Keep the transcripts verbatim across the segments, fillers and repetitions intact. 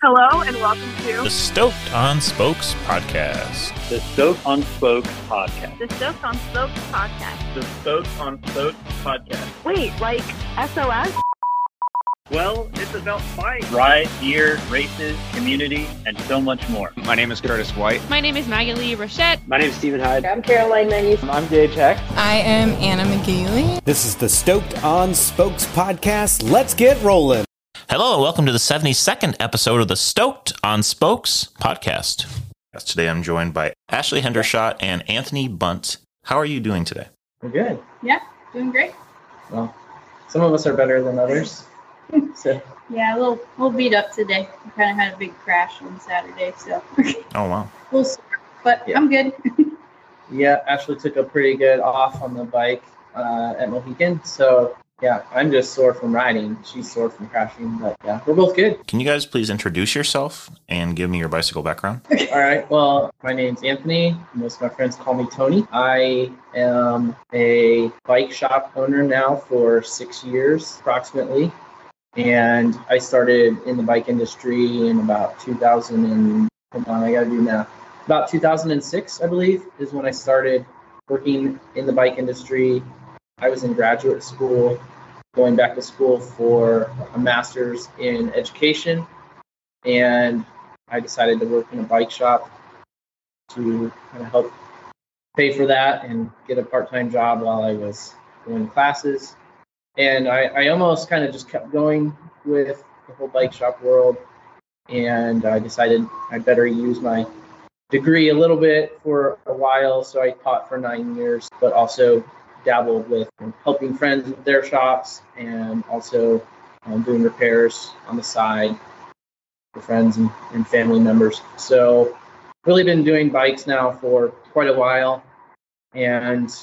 Hello and welcome to the Stoked on Spokes podcast. The Stoked on Spokes podcast. The Stoked on Spokes podcast. The Stoked on Spokes podcast. Wait, like S O S? Well, it's about bikes, rides, gear, races, community, and so much more. My name is Curtis White. My name is Maggie Lee Rochette. My name is Stephen Hyde. I'm Caroline Mays. I'm Jay Jack. I am Anna McGeeley. This is the Stoked on Spokes podcast. Let's get rolling. Hello and welcome to the seventy-second episode of the Stoked on Spokes podcast. Today I'm joined by Ashley Hendershot and Anthony Bunt. How are you doing today? We're good. Yeah, doing great. Well, some of us are better than others. So. Yeah, a little, a little beat up today. We kind of had a big crash on Saturday, so. Oh, wow. A little sore, but yeah. I'm good. Yeah, Ashley took a pretty good off on the bike uh, at Mohican, so. Yeah, I'm just sore from riding. She's sore from crashing, but yeah, we're both good. Can you guys please introduce yourself and give me your bicycle background? All right. Well, my name's Anthony. Most of my friends call me Tony. I am a bike shop owner now for six years, approximately. And I started in the bike industry in about two thousand and, hold on, I got to do math. About two thousand six, I believe, is when I started working in the bike industry. I was in graduate school, going back to school for a master's in education, and I decided to work in a bike shop to kind of help pay for that and get a part-time job while I was going to classes. And I, I almost kind of just kept going with the whole bike shop world, and I decided I'd better use my degree a little bit for a while, so I taught for nine years, but also dabbled with helping friends with their shops and also um, doing repairs on the side for friends and, and family members. So really been doing bikes now for quite a while, and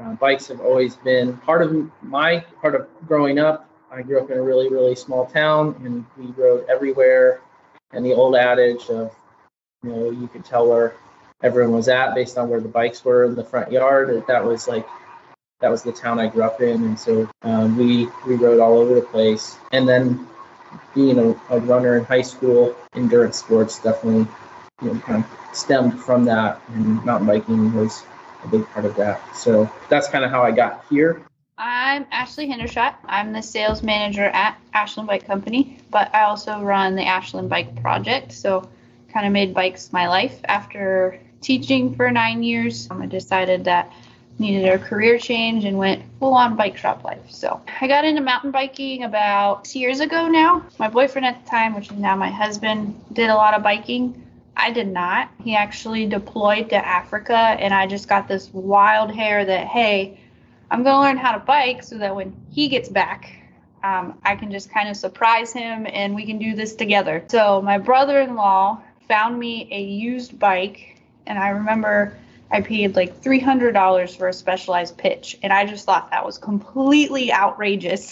uh, bikes have always been part of my part of growing up. I grew up in a really, really small town, and we rode everywhere. And the old adage of, you know, you could tell where everyone was at based on where the bikes were in the front yard, that, that was like That was the town I grew up in, and so um, we, we rode all over the place. And then being a, a runner in high school, endurance sports definitely, you know, kind of stemmed from that, and mountain biking was a big part of that. So that's kind of how I got here. I'm Ashley Hendershot. I'm the sales manager at Ashland Bike Company, but I also run the Ashland Bike Project, so kind of made bikes my life. After teaching for nine years, I decided that needed a career change and went full-on bike shop life. So I got into mountain biking about six years ago now. My boyfriend at the time, which is now my husband, did a lot of biking. I did not. He actually deployed to Africa, and I just got this wild hair that, hey, I'm going to learn how to bike so that when he gets back, um, I can just kind of surprise him and we can do this together. So my brother-in-law found me a used bike, and I remember I paid like three hundred dollars for a Specialized Pitch, and I just thought that was completely outrageous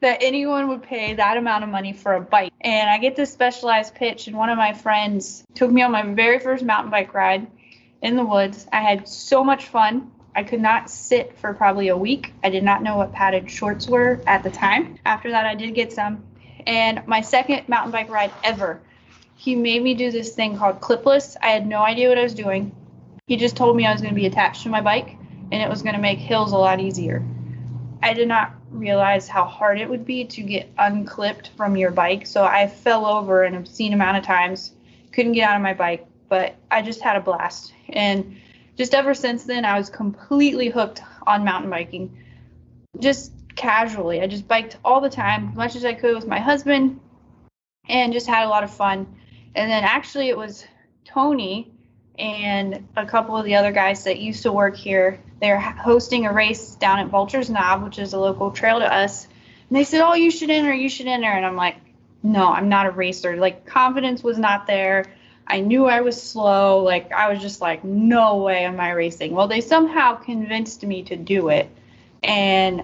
that anyone would pay that amount of money for a bike. And I get this Specialized Pitch, and one of my friends took me on my very first mountain bike ride in the woods. I had so much fun. I could not sit for probably a week. I did not know what padded shorts were at the time. After that, I did get some. And my second mountain bike ride ever, he made me do this thing called clipless. I had no idea what I was doing. He just told me I was going to be attached to my bike, and it was going to make hills a lot easier. I did not realize how hard it would be to get unclipped from your bike, so I fell over an obscene amount of times, couldn't get out of my bike, but I just had a blast. And just ever since then, I was completely hooked on mountain biking, just casually. I just biked all the time, as much as I could with my husband, and just had a lot of fun. And then actually it was Tony and a couple of the other guys that used to work here. They're hosting a race down at Vulture's Knob, which is a local trail to us. And they said, oh, you should enter, you should enter. And I'm like, no, I'm not a racer. Like, confidence was not there. I knew I was slow. Like, I was just like, no way am I racing. Well, they somehow convinced me to do it. And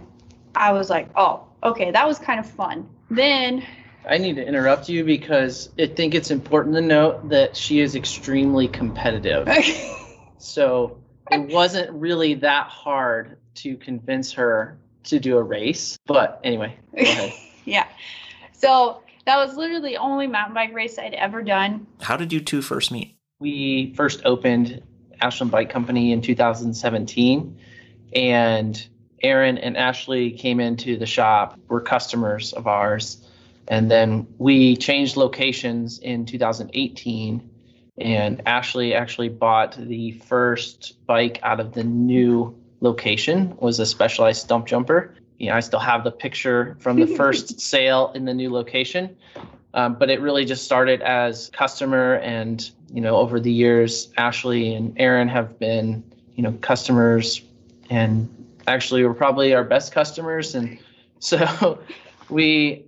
I was like, oh, okay, that was kind of fun. Then I need to interrupt you because I think it's important to note that she is extremely competitive. So it wasn't really that hard to convince her to do a race. But anyway, go ahead. Yeah. So That was literally the only mountain bike race I'd ever done. How did you two first meet? We first opened Ashland Bike Company in two thousand seventeen, and Aaron and Ashley came into the shop, were customers of ours, and then we changed locations in two thousand eighteen, and Ashley actually bought the first bike out of the new location, was a Specialized Stump Jumper. You know, I still have the picture from the first sale in the new location, um, but it really just started as customer, and you know, over the years, Ashley and Aaron have been, you know, customers, and actually were probably our best customers. And so we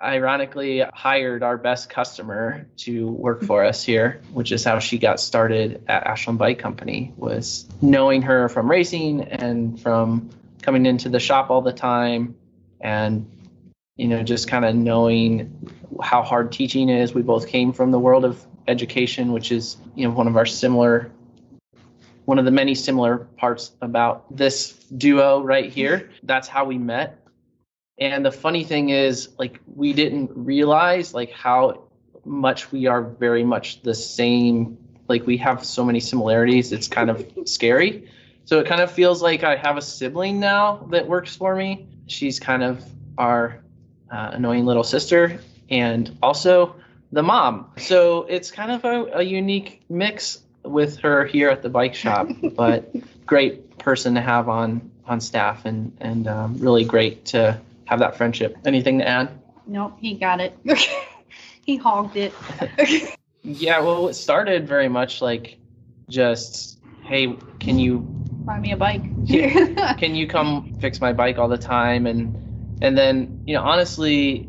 ironically hired our best customer to work for us here, which is how she got started at Ashland Bike Company, was knowing her from racing and from coming into the shop all the time, and, you know, just kind of knowing how hard teaching is. We both came from the world of education, which is, you know, one of our similar, one of the many similar parts about this duo right here. That's how we met. And the funny thing is, like, we didn't realize, like, how much we are very much the same. Like, we have so many similarities. It's kind of scary. So it kind of feels like I have a sibling now that works for me. She's kind of our uh, annoying little sister, and also the mom. So it's kind of a, a unique mix with her here at the bike shop, but great person to have on, on staff, and, and um, really great to have that friendship. Anything to add? Nope, he got it. He hogged it. Yeah, well, it started very much like just, hey, can you buy me a bike? can, can you come fix my bike all the time? And, and then, you know, honestly,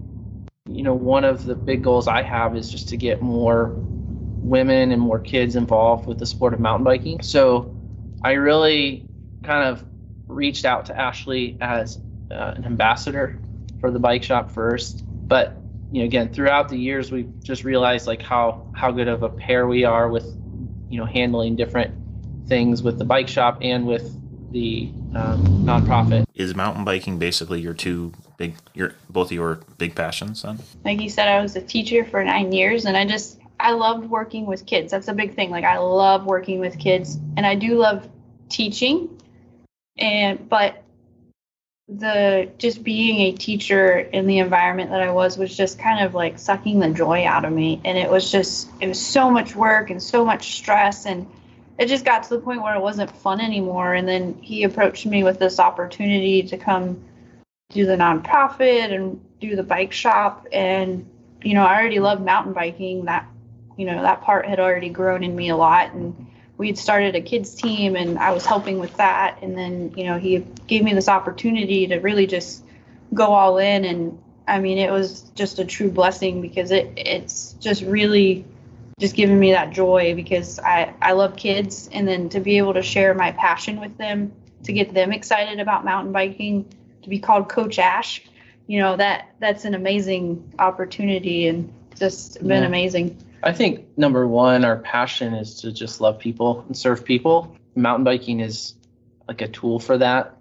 you know, one of the big goals I have is just to get more women and more kids involved with the sport of mountain biking. So I really kind of reached out to Ashley as Uh, an ambassador for the bike shop first, but you know, again, throughout the years, we've just realized like how how good of a pair we are with, you know, handling different things with the bike shop and with the um, nonprofit. Is mountain biking basically your two big, your both your big passions then? Like you said, I was a teacher for nine years, and I just I loved working with kids. That's a big thing. Like I love working with kids, and I do love teaching, and but. The just being a teacher in the environment that I was was just kind of like sucking the joy out of me, and it was just it was so much work and so much stress, and it just got to the point where it wasn't fun anymore. And then he approached me with this opportunity to come do the nonprofit and do the bike shop, and you know, I already loved mountain biking. That you know that part had already grown in me a lot, and we'd started a kids team, and I was helping with that. And then, you know, he gave me this opportunity to really just go all in. And I mean, it was just a true blessing, because it it's just really just giving me that joy, because I, I love kids. And then to be able to share my passion with them, to get them excited about mountain biking, to be called Coach Ash, you know, that that's an amazing opportunity, and just been yeah. amazing. I think number one, our passion is to just love people and serve people. Mountain biking is like a tool for that.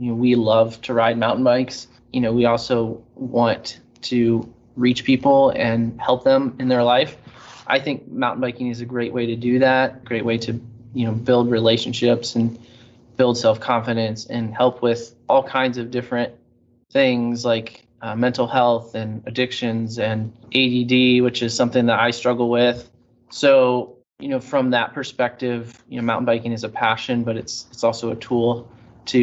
You know, we love to ride mountain bikes. You know, we also want to reach people and help them in their life. I think mountain biking is a great way to do that. Great way to, you know, build relationships and build self-confidence and help with all kinds of different things like Uh, mental health and addictions and A D D, which is something that I struggle with. So, you know, from that perspective, you know, mountain biking is a passion, but it's it's also a tool to,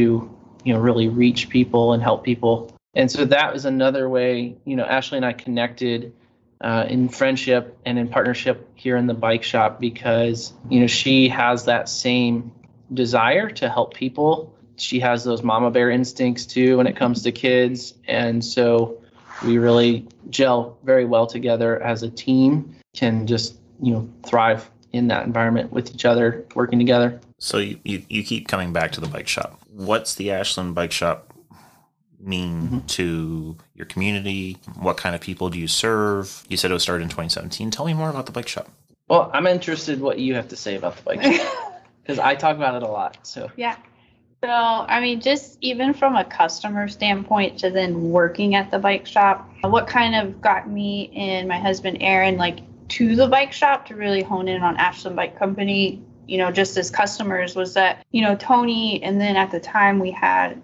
you know, really reach people and help people. And so that was another way, you know, Ashley and I connected uh, in friendship and in partnership here in the bike shop, because, you know, she has that same desire to help people. She has those mama bear instincts too when it comes to kids. And so we really gel very well together as a team, can just, you know, thrive in that environment with each other, working together. So you, you, you keep coming back to the bike shop. What's the Ashland Bike Shop mean mm-hmm. to your community? What kind of people do you serve? You said it was started in twenty seventeen. Tell me more about the bike shop. Well, I'm interested in what you have to say about the bike shop, because I talk about it a lot. So yeah. So, I mean, just even from a customer standpoint to then working at the bike shop, what kind of got me and my husband, Aaron, like to the bike shop to really hone in on Ashland Bike Company, you know, just as customers was that, you know, Tony, and then at the time we had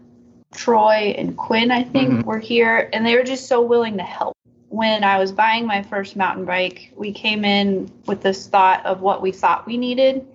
Troy and Quinn, I think, mm-hmm. were here, and they were just so willing to help. When I was buying my first mountain bike, we came in with this thought of what we thought we needed.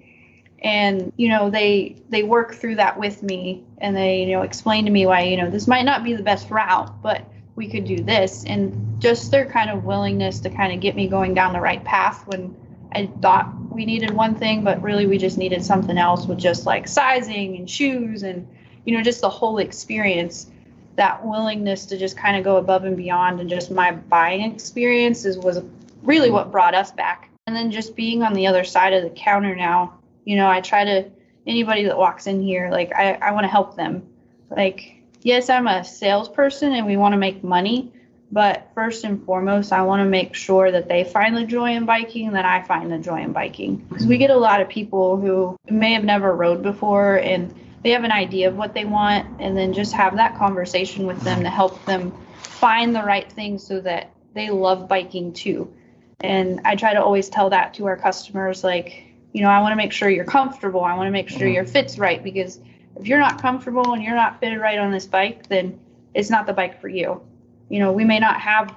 And, you know, they they work through that with me, and they, you know, explain to me why, you know, this might not be the best route, but we could do this. And just their kind of willingness to kind of get me going down the right path when I thought we needed one thing, but really we just needed something else with just like sizing and shoes and, you know, just the whole experience. That willingness to just kind of go above and beyond, and just my buying experiences was really what brought us back. And then just being on the other side of the counter now, you know, I try to, anybody that walks in here, like, I, I want to help them. Like, yes, I'm a salesperson and we want to make money, but first and foremost, I want to make sure that they find the joy in biking and that I find the joy in biking. Because we get a lot of people who may have never rode before, and they have an idea of what they want, and then just have that conversation with them to help them find the right thing so that they love biking too. And I try to always tell that to our customers, like, you know, I want to make sure you're comfortable. I want to make sure your fit's right, because if you're not comfortable and you're not fitted right on this bike, then it's not the bike for you. You know, we may not have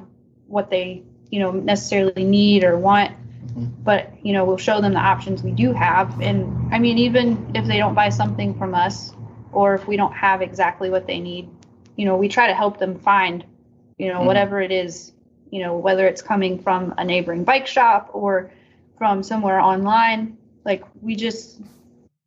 what they, you know, necessarily need or want, but, you know, we'll show them the options we do have. And I mean, even if they don't buy something from us, or if we don't have exactly what they need, you know, we try to help them find, you know, mm-hmm. whatever it is, you know, whether it's coming from a neighboring bike shop or from somewhere online. Like, we just,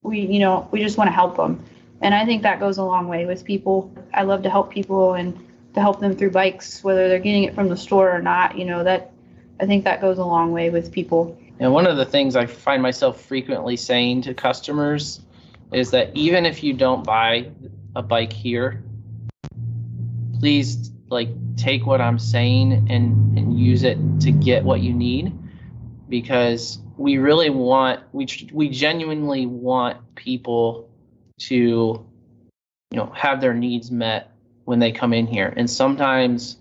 we, you know, we just want to help them. And I think that goes a long way with people. I love to help people and to help them through bikes, whether they're getting it from the store or not, you know, that, I think that goes a long way with people. And one of the things I find myself frequently saying to customers is that even if you don't buy a bike here, please, like, take what I'm saying and, and use it to get what you need, because we really want, we we genuinely want people to, you know, have their needs met when they come in here. And sometimes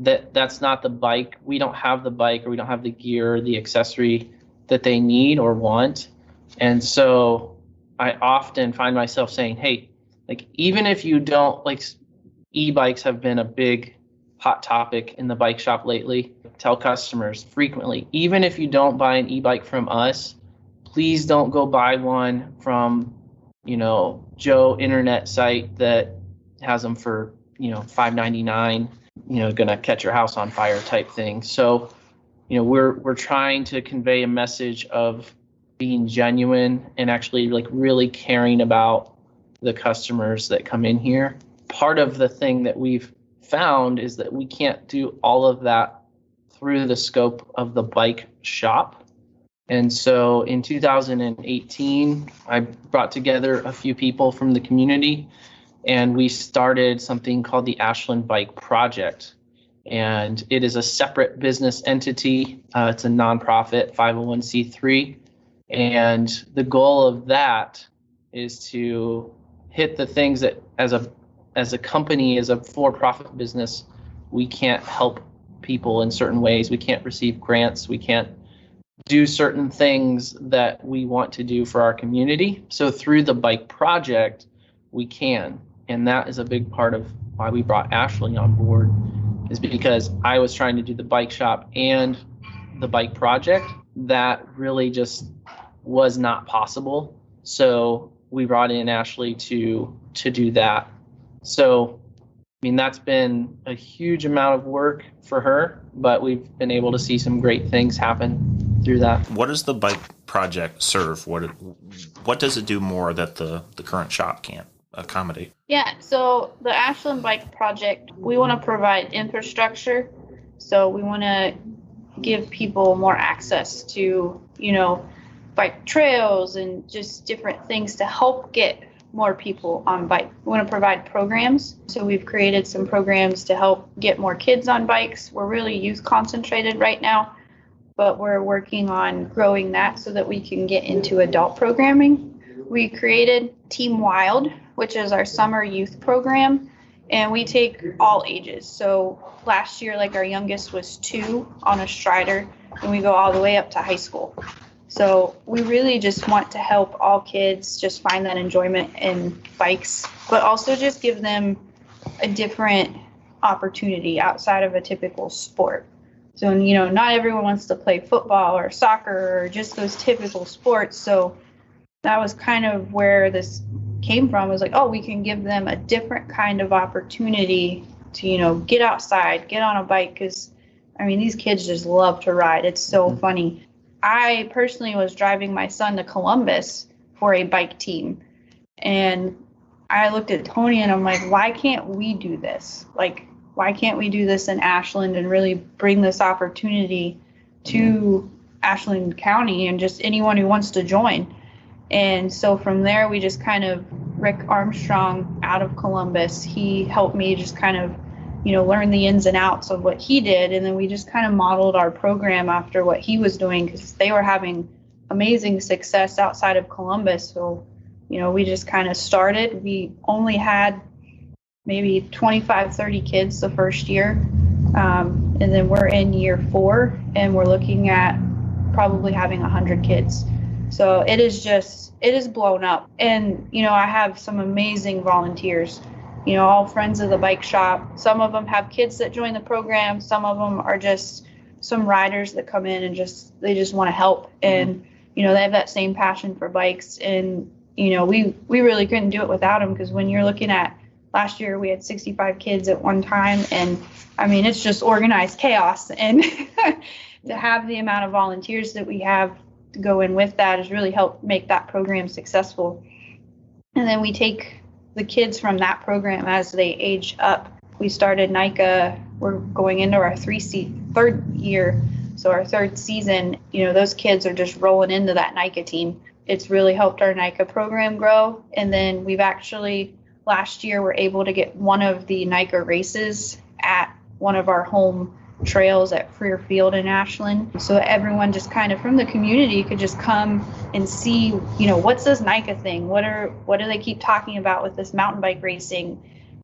that that's not the bike, we don't have the bike, or we don't have the gear or the accessory that they need or want. And so I often find myself saying, hey, like, even if you don't, like, e-bikes have been a big hot topic in the bike shop lately. I tell customers frequently, even if you don't buy an e-bike from us, please don't go buy one from, you know, Joe internet site that has them for, you know, five ninety-nine. You know, gonna catch your house on fire type thing. So, you know, we're we're trying to convey a message of being genuine and actually, like, really caring about the customers that come in here. Part of the thing that we've found is that we can't do all of that through the scope of the bike shop. And so in two thousand eighteen, I brought together a few people from the community, and we started something called the Ashland Bike Project. And it is a separate business entity. Uh, it's a nonprofit five oh one c three. And the goal of that is to hit the things that as a as a company, as a for-profit business, we can't help people in certain ways. We can't receive grants. We can't do certain things that we want to do for our community. So through the Bike Project, we can. And that is a big part of why we brought Ashley on board, is because I was trying to do the bike shop and the bike project. That really just was not possible. So we brought in Ashley to to do that. So, I mean, that's been a huge amount of work for her, but we've been able to see some great things happen through that. What does the bike project serve? What what does it do more that the, the current shop can't accommodate? Yeah, so the Ashland Bike Project, we want to provide infrastructure. So we want to give people more access to, you know, bike trails and just different things to help get more people on bike. We want to provide programs. So we've created some programs to help get more kids on bikes. We're really youth concentrated right now, but we're working on growing that so that we can get into adult programming. we created Team Wild, which is our summer youth program, and we take all ages. So last year, like, our youngest was two on a Strider, and we go all the way up to high school. So we really just want to help all kids just find that enjoyment in bikes, but also just give them a different opportunity outside of a typical sport. So, you know, not everyone wants to play football or soccer or just those typical sports. So that was kind of where this came from, was like, oh, we can give them a different kind of opportunity to, you know, get outside, get on a bike. Because, I mean, these kids just love to ride. It's so mm-hmm. funny. I personally was driving my son to Columbus for a bike team. And I looked at Tony and I'm like, why can't we do this? Like, why can't we do this in Ashland and really bring this opportunity to Ashland County and just anyone who wants to join? And so from there, we just kind of, Rick Armstrong out of Columbus, he helped me just kind of, you know, learn the ins and outs of what he did. And then we just kind of modeled our program after what he was doing, because they were having amazing success outside of Columbus. So, you know, we just kind of started. We only had maybe twenty-five, thirty kids the first year. Um, and then we're in year four and we're looking at probably having one hundred kids. So it is just, it is blown up. And, you know, I have some amazing volunteers, you know, all friends of the bike shop. Some of them have kids that join the program. Some of them are just some riders that come in and just, they just want to help. And, you know, they have that same passion for bikes. And, you know, we, we really couldn't do it without them, because when you're looking at last year, we had sixty-five kids at one time. And I mean, it's just organized chaos. And to have the amount of volunteers that we have to go in with that has really helped make that program successful. And then we take the kids from that program as they age up. We started N I C A. We're going into our three se- third year. So our third season, you know, those kids are just rolling into that N I C A team. It's really helped our N I C A program grow. And then we've actually, last year, we're able to get one of the N I C A races at one of our home trails at Freer Field in Ashland. So everyone just kind of from the community could just come and see, you know, what's this N I C A thing? What are what do they keep talking about with this mountain bike racing?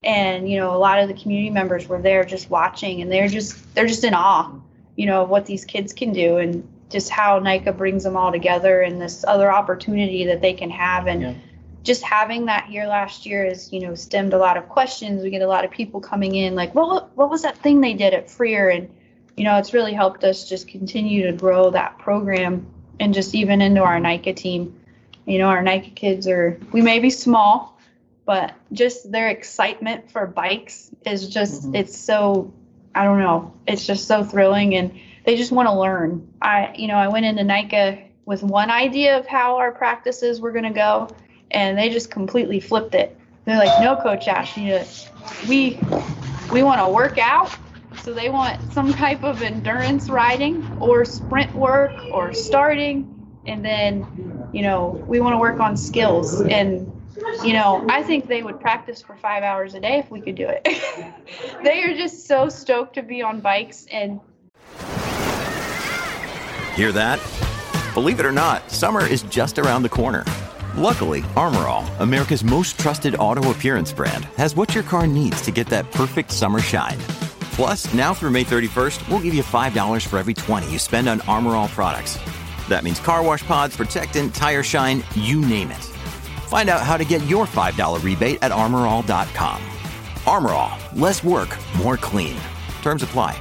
And, you know, a lot of the community members were there just watching, and they're just they're just in awe, you know, of what these kids can do and just how N I C A brings them all together and this other opportunity that they can have. And yeah. Just having that here last year has, you know, stemmed a lot of questions. We get a lot of people coming in like, well, what was that thing they did at Freer? And, you know, it's really helped us just continue to grow that program and just even into our N I C A team. You know, our N I C A kids are, we may be small, but just their excitement for bikes is just, mm-hmm. it's so, I don't know, it's just so thrilling, and they just want to learn. I, you know, I went into N I C A with one idea of how our practices were going to go, and they just completely flipped it. They're like, no, Coach Ash, you know, we we want to work out. So they want some type of endurance riding or sprint work or starting. And then, you know, we want to work on skills. And, you know, I think they would practice for five hours a day if we could do it. They are just so stoked to be on bikes. And hear that? Believe it or not, summer is just around the corner. Luckily, ArmorAll, America's most trusted auto appearance brand, has what your car needs to get that perfect summer shine. Plus, now through May thirty-first, we'll give you five dollars for every twenty dollars you spend on ArmorAll products. That means car wash pods, protectant, tire shine, you name it. Find out how to get your five dollars rebate at armor all dot com. ArmorAll, less work, more clean. Terms apply.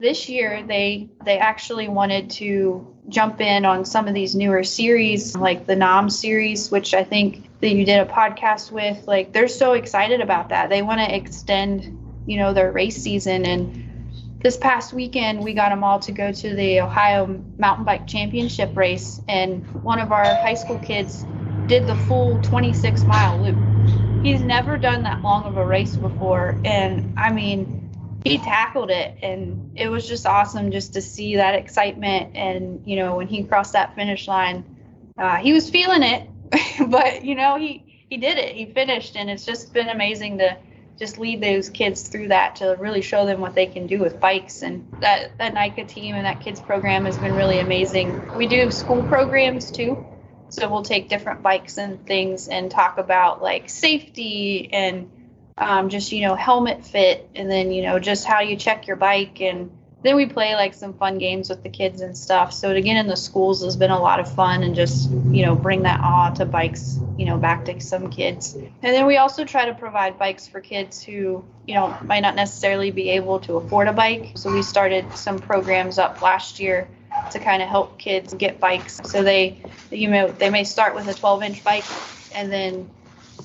This year, they they actually wanted to jump in on some of these newer series, like the N O M series, which I think that you did a podcast with. Like, they're so excited about that. They want to extend, you know, their race season. And this past weekend, we got them all to go to the Ohio Mountain Bike Championship race, and one of our high school kids did the full twenty-six mile loop. He's never done that long of a race before, and I mean, he tackled it, and it was just awesome just to see that excitement. And you know, when he crossed that finish line, uh, he was feeling it, but you know, he he did it. He finished, and it's just been amazing to just lead those kids through that, to really show them what they can do with bikes. And that, that N I C A team and that kids program has been really amazing. We do school programs too. So we'll take different bikes and things and talk about like safety and um, just, you know, helmet fit, and then, you know, just how you check your bike. And then we play like some fun games with the kids and stuff. So to get in the schools has been a lot of fun, and just, you know, bring that awe to bikes, you know, back to some kids. And then we also try to provide bikes for kids who, you know, might not necessarily be able to afford a bike. So we started some programs up last year to kind of help kids get bikes. So they, you know, they may start with a twelve inch bike, and then,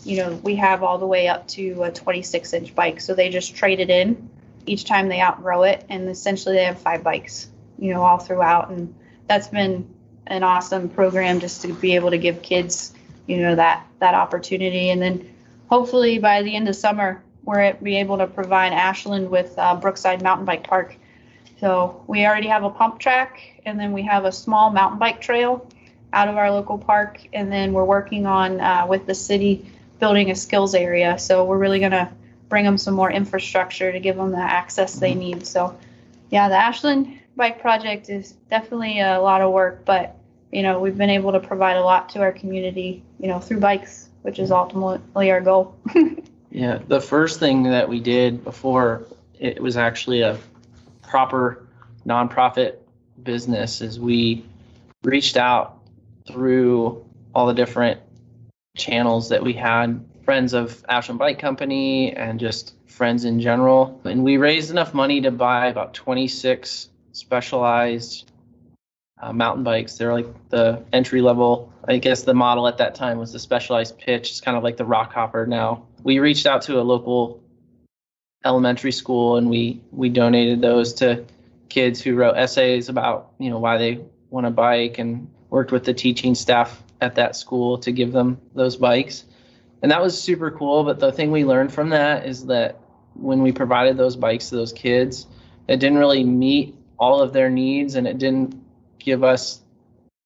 you know, we have all the way up to a twenty-six inch bike. So they just trade it in each time they outgrow it, and essentially they have five bikes, you know, all throughout. And that's been an awesome program, just to be able to give kids, you know, that that opportunity. And then hopefully by the end of summer, we're be able to provide Ashland with uh, Brookside Mountain Bike Park. So we already have a pump track, and then we have a small mountain bike trail out of our local park, and then we're working on uh, with the city building a skills area. So we're really going to bring them some more infrastructure to give them the access they need. So yeah, the Ashland Bike Project is definitely a lot of work, but you know, we've been able to provide a lot to our community, you know, through bikes, which is ultimately our goal. Yeah, the first thing that we did before it was actually a proper nonprofit business is we reached out through all the different channels that we had, friends of Ashland Bike Company and just friends in general. And we raised enough money to buy about twenty-six Specialized uh, mountain bikes. They're like the entry level. I guess the model at that time was the Specialized Pitch. It's kind of like the Rock Hopper now. We reached out to a local elementary school, and we, we donated those to kids who wrote essays about, you know, why they want a bike, and worked with the teaching staff at that school to give them those bikes. And that was super cool. But the thing we learned from that is that when we provided those bikes to those kids, it didn't really meet all of their needs, and it didn't give us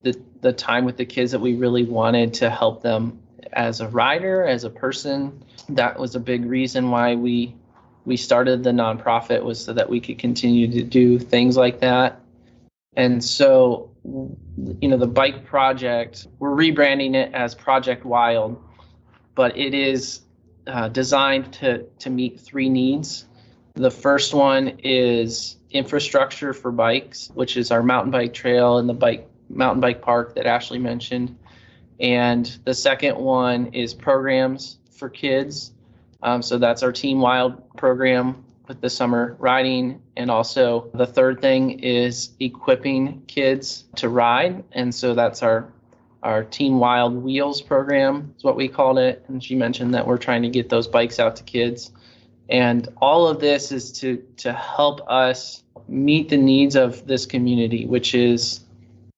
the the time with the kids that we really wanted to help them as a rider, as a person. That was a big reason why we we started the nonprofit, was so that we could continue to do things like that. And so, you know, the bike project, we're rebranding it as Project Wild, but it is uh, designed to, to meet three needs. The first one is infrastructure for bikes, which is our mountain bike trail and the bike mountain bike park that Ashley mentioned. And the second one is programs for kids. Um, so that's our Team Wild program with the summer riding. And also the third thing is equipping kids to ride. And so that's our Our Team Wild Wheels program is what we called it. And she mentioned that we're trying to get those bikes out to kids. And all of this is to, to help us meet the needs of this community, which is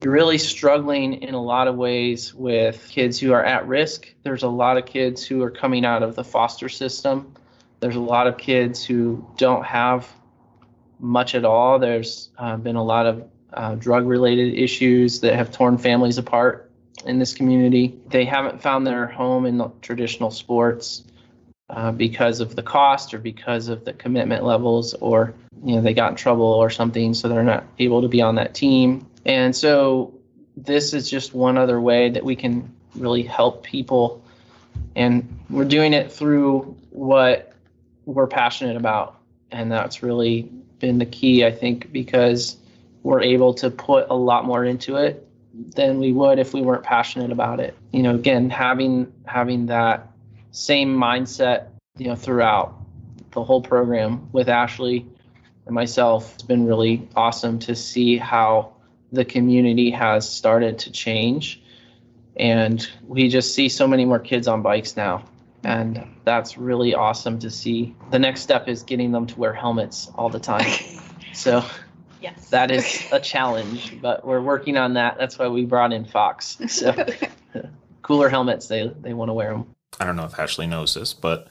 really struggling in a lot of ways with kids who are at risk. There's a lot of kids who are coming out of the foster system. There's a lot of kids who don't have much at all. There's uh, been a lot of uh, drug-related issues that have torn families apart in this community. They haven't found their home in the traditional sports uh, because of the cost, or because of the commitment levels, or, you know, they got in trouble or something, so they're not able to be on that team. And so this is just one other way that we can really help people. And we're doing it through what we're passionate about. And that's really been the key, I think, because we're able to put a lot more into it than we would if we weren't passionate about it. You know, again, having having that same mindset, you know, throughout the whole program with Ashley and myself, it's been really awesome to see how the community has started to change. And we just see so many more kids on bikes now. And that's really awesome to see. The next step is getting them to wear helmets all the time. So yes, that is a challenge, but we're working on that. That's why we brought in Fox. So cooler helmets, they, they want to wear them. I don't know if Ashley knows this, but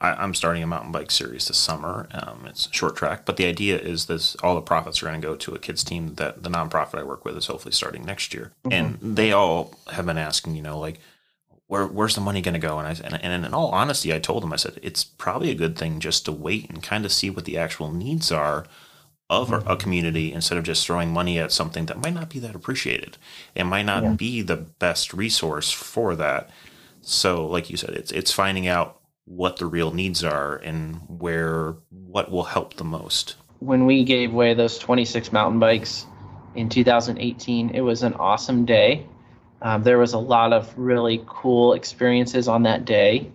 I, I'm starting a mountain bike series this summer. Um, it's short track, but the idea is this: all the profits are going to go to a kids team that the nonprofit I work with is hopefully starting next year. Mm-hmm. And they all have been asking, you know, like, Where, where's the money going to go? And I and, and in all honesty, I told him, I said, it's probably a good thing just to wait and kind of see what the actual needs are of mm-hmm. a community instead of just throwing money at something that might not be that appreciated. It might not yeah. be the best resource for that. So like you said, it's it's finding out what the real needs are and where what will help the most. When we gave away those twenty-six mountain bikes in two thousand eighteen, it was an awesome day. Um, there was a lot of really cool experiences on that day,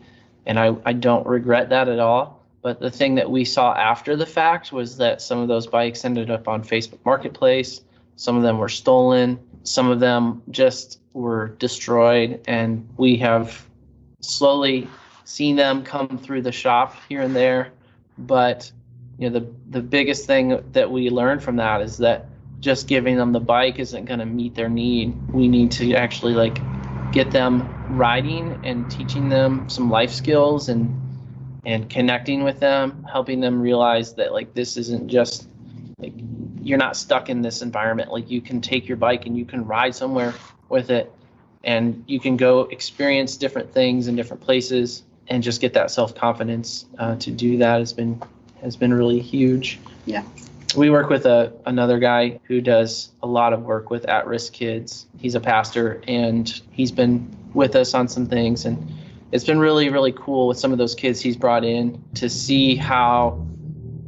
and I, I don't regret that at all. But the thing that we saw after the fact was that some of those bikes ended up on Facebook Marketplace. Some of them were stolen. Some of them just were destroyed. And we have slowly seen them come through the shop here and there. But you know, the the biggest thing that we learned from that is that just giving them the bike isn't going to meet their need. We need to actually like get them riding and teaching them some life skills and and connecting with them, helping them realize that like this isn't just like you're not stuck in this environment. Like you can take your bike and you can ride somewhere with it and you can go experience different things in different places and just get that self-confidence uh, to do that has been has been really huge. Yeah. We work with a, another guy who does a lot of work with at-risk kids. He's a pastor, and he's been with us on some things. And it's been really, really cool with some of those kids he's brought in to see how,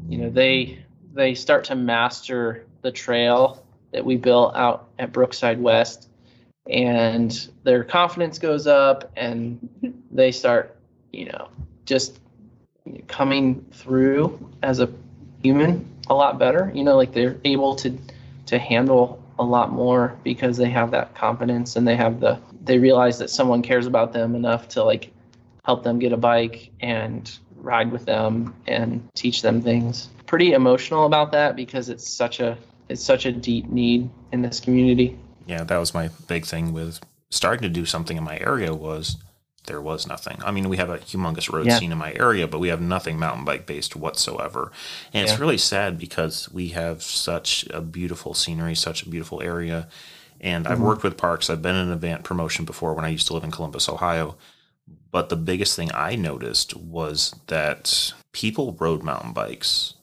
you know, they they start to master the trail that we built out at Brookside West. And their confidence goes up, and they start, you know, just coming through as a human a lot better, you know, like they're able to to handle a lot more because they have that confidence and they have the they realize that someone cares about them enough to like help them get a bike and ride with them and teach them things. Pretty emotional about that because it's such a it's such a deep need in this community. Yeah, that was my big thing with starting to do something in my area was there was nothing. I mean, we have a humongous road yeah. scene in my area, but we have nothing mountain bike based whatsoever. And yeah. it's really sad because we have such a beautiful scenery, such a beautiful area. And mm-hmm. I've worked with parks. I've been in an event promotion before when I used to live in Columbus, Ohio. But the biggest thing I noticed was that people rode mountain bikes.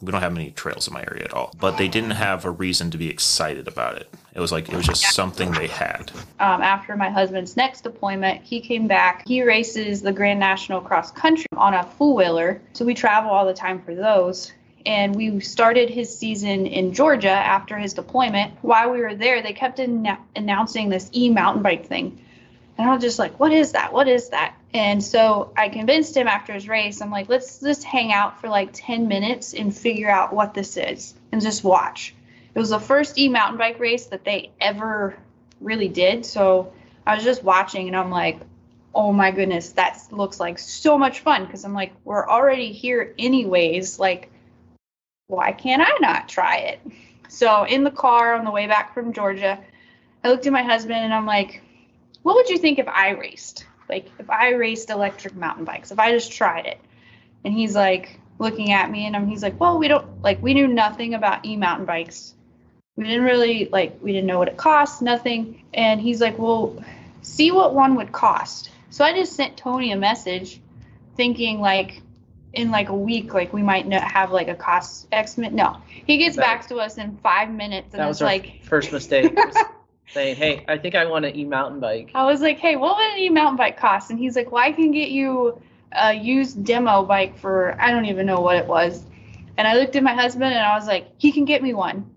We don't have many trails in my area at all, but they didn't have a reason to be excited about it. It was like, it was just something they had. Um, after my husband's next deployment, he came back. He races the Grand National Cross Country on a full wheeler. So we travel all the time for those. And we started his season in Georgia after his deployment. While we were there, they kept in- announcing this e-mountain bike thing. And I was just like, what is that? What is that? And so I convinced him after his race, I'm like, let's just hang out for like ten minutes and figure out what this is and just watch. It was the first e-mountain bike race that they ever really did. So I was just watching and I'm like, oh my goodness, that looks like so much fun. Because I'm like, we're already here anyways. Like, why can't I not try it? So in the car on the way back from Georgia, I looked at my husband and I'm like, what would you think if I raced? Like if I raced electric mountain bikes, if I just tried it. And he's like looking at me and I'm, he's like, well, we don't like, we knew nothing about e-mountain bikes. We didn't really like, we didn't know what it cost, nothing. And he's like, well, see what one would cost. So I just sent Tony a message thinking like in like a week, like we might not have like a cost estimate. No, he gets that, back to us in five minutes. And that was like first mistake. Saying, hey, I think I want an e-mountain bike. I was like, hey, what would an e-mountain bike cost? And he's like, well, I can get you a used demo bike for, I don't even know what it was. And I looked at my husband and I was like, he can get me one.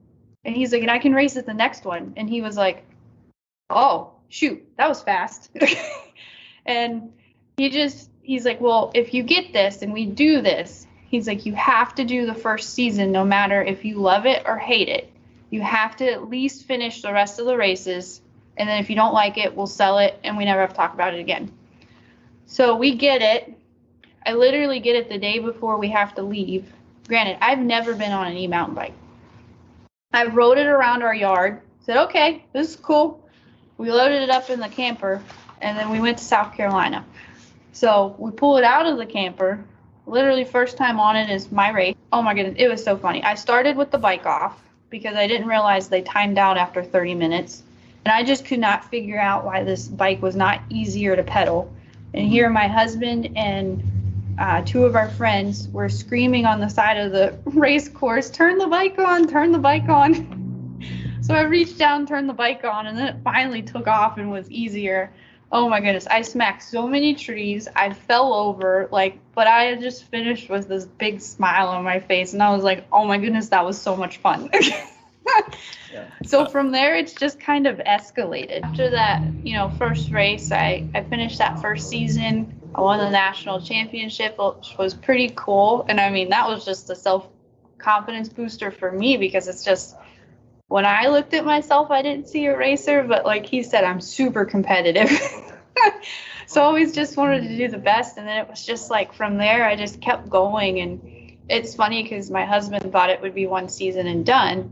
And he's like, and I can race at the next one. And he was like, oh, shoot, that was fast. And he just, he's like, well, if you get this and we do this, he's like, you have to do the first season, no matter if you love it or hate it. You have to at least finish the rest of the races. And then if you don't like it, we'll sell it and we never have to talk about it again. So we get it. I literally get it the day before we have to leave. Granted, I've never been on an e-mountain bike. I rode it around our yard, said, okay, this is cool. We loaded it up in the camper, and then we went to South Carolina. So we pull it out of the camper. Literally first time on it is my race. Oh my goodness, it was so funny. I started with the bike off because I didn't realize they timed out after thirty minutes. And I just could not figure out why this bike was not easier to pedal. And here my husband and uh, two of our friends were screaming on the side of the race course, turn the bike on, turn the bike on. So I reached down, turned the bike on, and then it finally took off and was easier. Oh my goodness, I smacked so many trees, I fell over, like, but I just finished with this big smile on my face, and I was like, oh my goodness, that was so much fun. Yeah. So from there, it's just kind of escalated. After that, you know, first race, I, I finished that first season, I won the national championship, which was pretty cool, and I mean, that was just a self-confidence booster for me, because it's just, when I looked at myself, I didn't see a racer, but like he said, I'm super competitive. So I always just wanted to do the best. And then it was just like from there, I just kept going. And it's funny because my husband thought it would be one season and done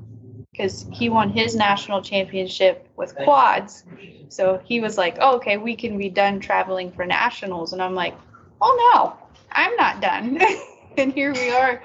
because he won his national championship with quads. So he was like, oh, okay, we can be done traveling for nationals. And I'm like, oh, no, I'm not done. And here we are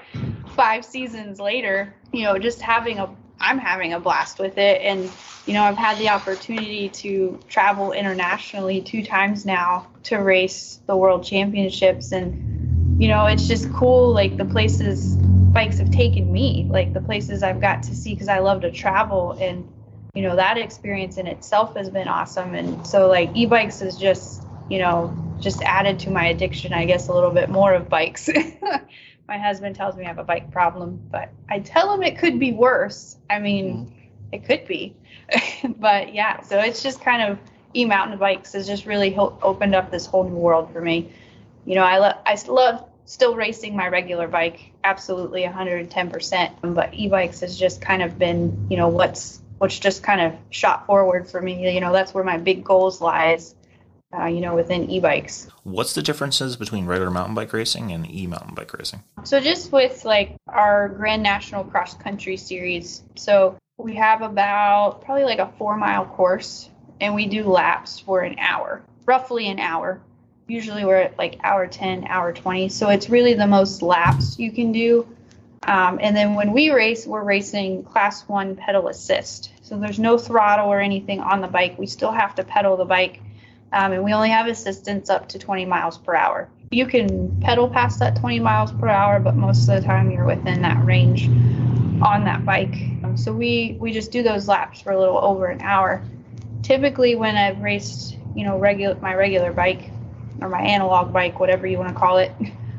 five seasons later, you know, just having a I'm having a blast with it. And, you know, I've had the opportunity to travel internationally two times now to race the world championships. And, you know, it's just cool, like the places bikes have taken me, like the places I've got to see because I love to travel. And, you know, that experience in itself has been awesome. And so like e-bikes is just, you know, just added to my addiction, I guess, a little bit more of bikes. My husband tells me I have a bike problem, but I tell him it could be worse. I mean, it could be. But yeah, so it's just kind of e-mountain bikes has just really opened up this whole new world for me. You know, I, lo- I love still racing my regular bike, absolutely one hundred ten percent. But e-bikes has just kind of been, you know, what's, what's just kind of shot forward for me. You know, that's where my big goals lies. Uh, you know, within e-bikes. What's the differences between regular mountain bike racing and e-mountain bike racing? So just with like our Grand National Cross Country Series, so we have about probably like a four mile course and we do laps for an hour, roughly an hour. Usually we're at like hour ten, hour twenty. So it's really the most laps you can do. Um, and then when we race, we're racing class one pedal assist. So there's no throttle or anything on the bike. We still have to pedal the bike. Um, and we only have assistance up to twenty miles per hour. You can pedal past that twenty miles per hour, but most of the time you're within that range on that bike. Um, so we, we just do those laps for a little over an hour. Typically when I've raced, you know, regular my regular bike or my analog bike, whatever you want to call it,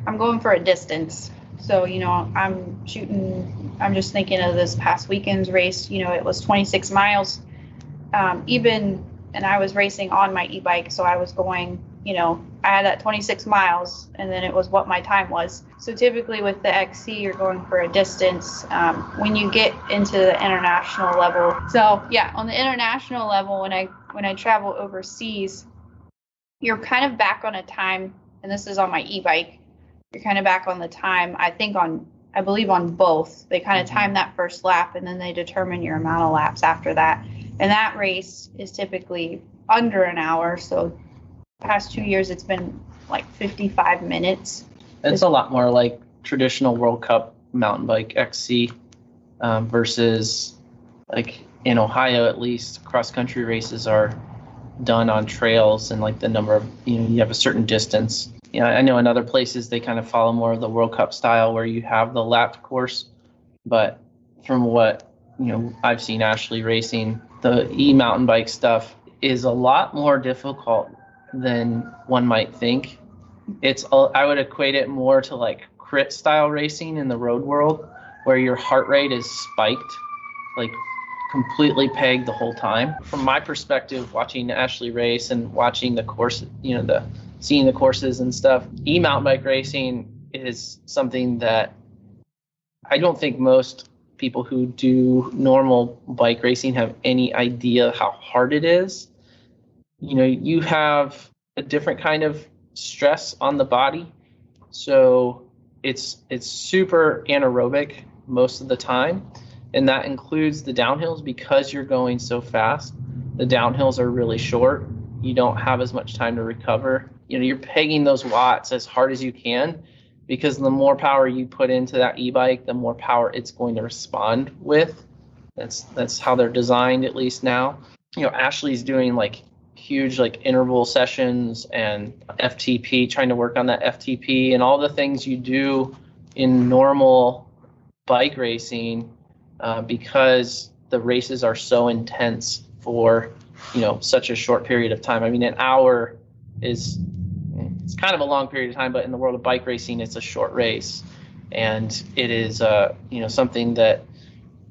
I'm going for a distance. So, you know, I'm shooting, I'm just thinking of this past weekend's race, you know, it was twenty-six miles. Um, even And I was racing on my e-bike, so I was going, you know, I had that twenty-six miles, and then it was what my time was. So typically with the X C, you're going for a distance um, when you get into the international level. So yeah, on the international level, when I when I travel overseas, you're kind of back on a time, and this is on my e-bike. You're kind of back on the time. I think on, I believe on both, they kind of time that first lap, and then they determine your amount of laps after that. And that race is typically under an hour. So past two years, it's been like fifty-five minutes. It's a lot more like traditional World Cup mountain bike X C um, versus like in Ohio, at least cross country races are done on trails and like the number of, you know, you have a certain distance. You know, I know in other places they kind of follow more of the World Cup style where you have the lap course, but from what, you know, I've seen Ashley racing, the e-mountain bike stuff is a lot more difficult than one might think. It's I would equate it more to like crit style racing in the road world where your heart rate is spiked, like completely pegged the whole time. From my perspective, watching Ashley race and watching the course, you know, the seeing the courses and stuff, e-mountain bike racing is something that I don't think most people who do normal bike racing have any idea how hard it is. You know, you have a different kind of stress on the body. So it's it's super anaerobic most of the time, and that includes the downhills. Because you're going so fast, the downhills are really short. You don't have as much time to recover. You know, you're pegging those watts as hard as you can, because the more power you put into that e-bike, the more power it's going to respond with. That's that's how they're designed, at least now. You know, Ashley's doing like huge like interval sessions and F T P, trying to work on that F T P and all the things you do in normal bike racing, uh, because the races are so intense for, you know, such a short period of time. I mean, an hour is it's kind of a long period of time, but in the world of bike racing, it's a short race, and it is uh, you know, something that,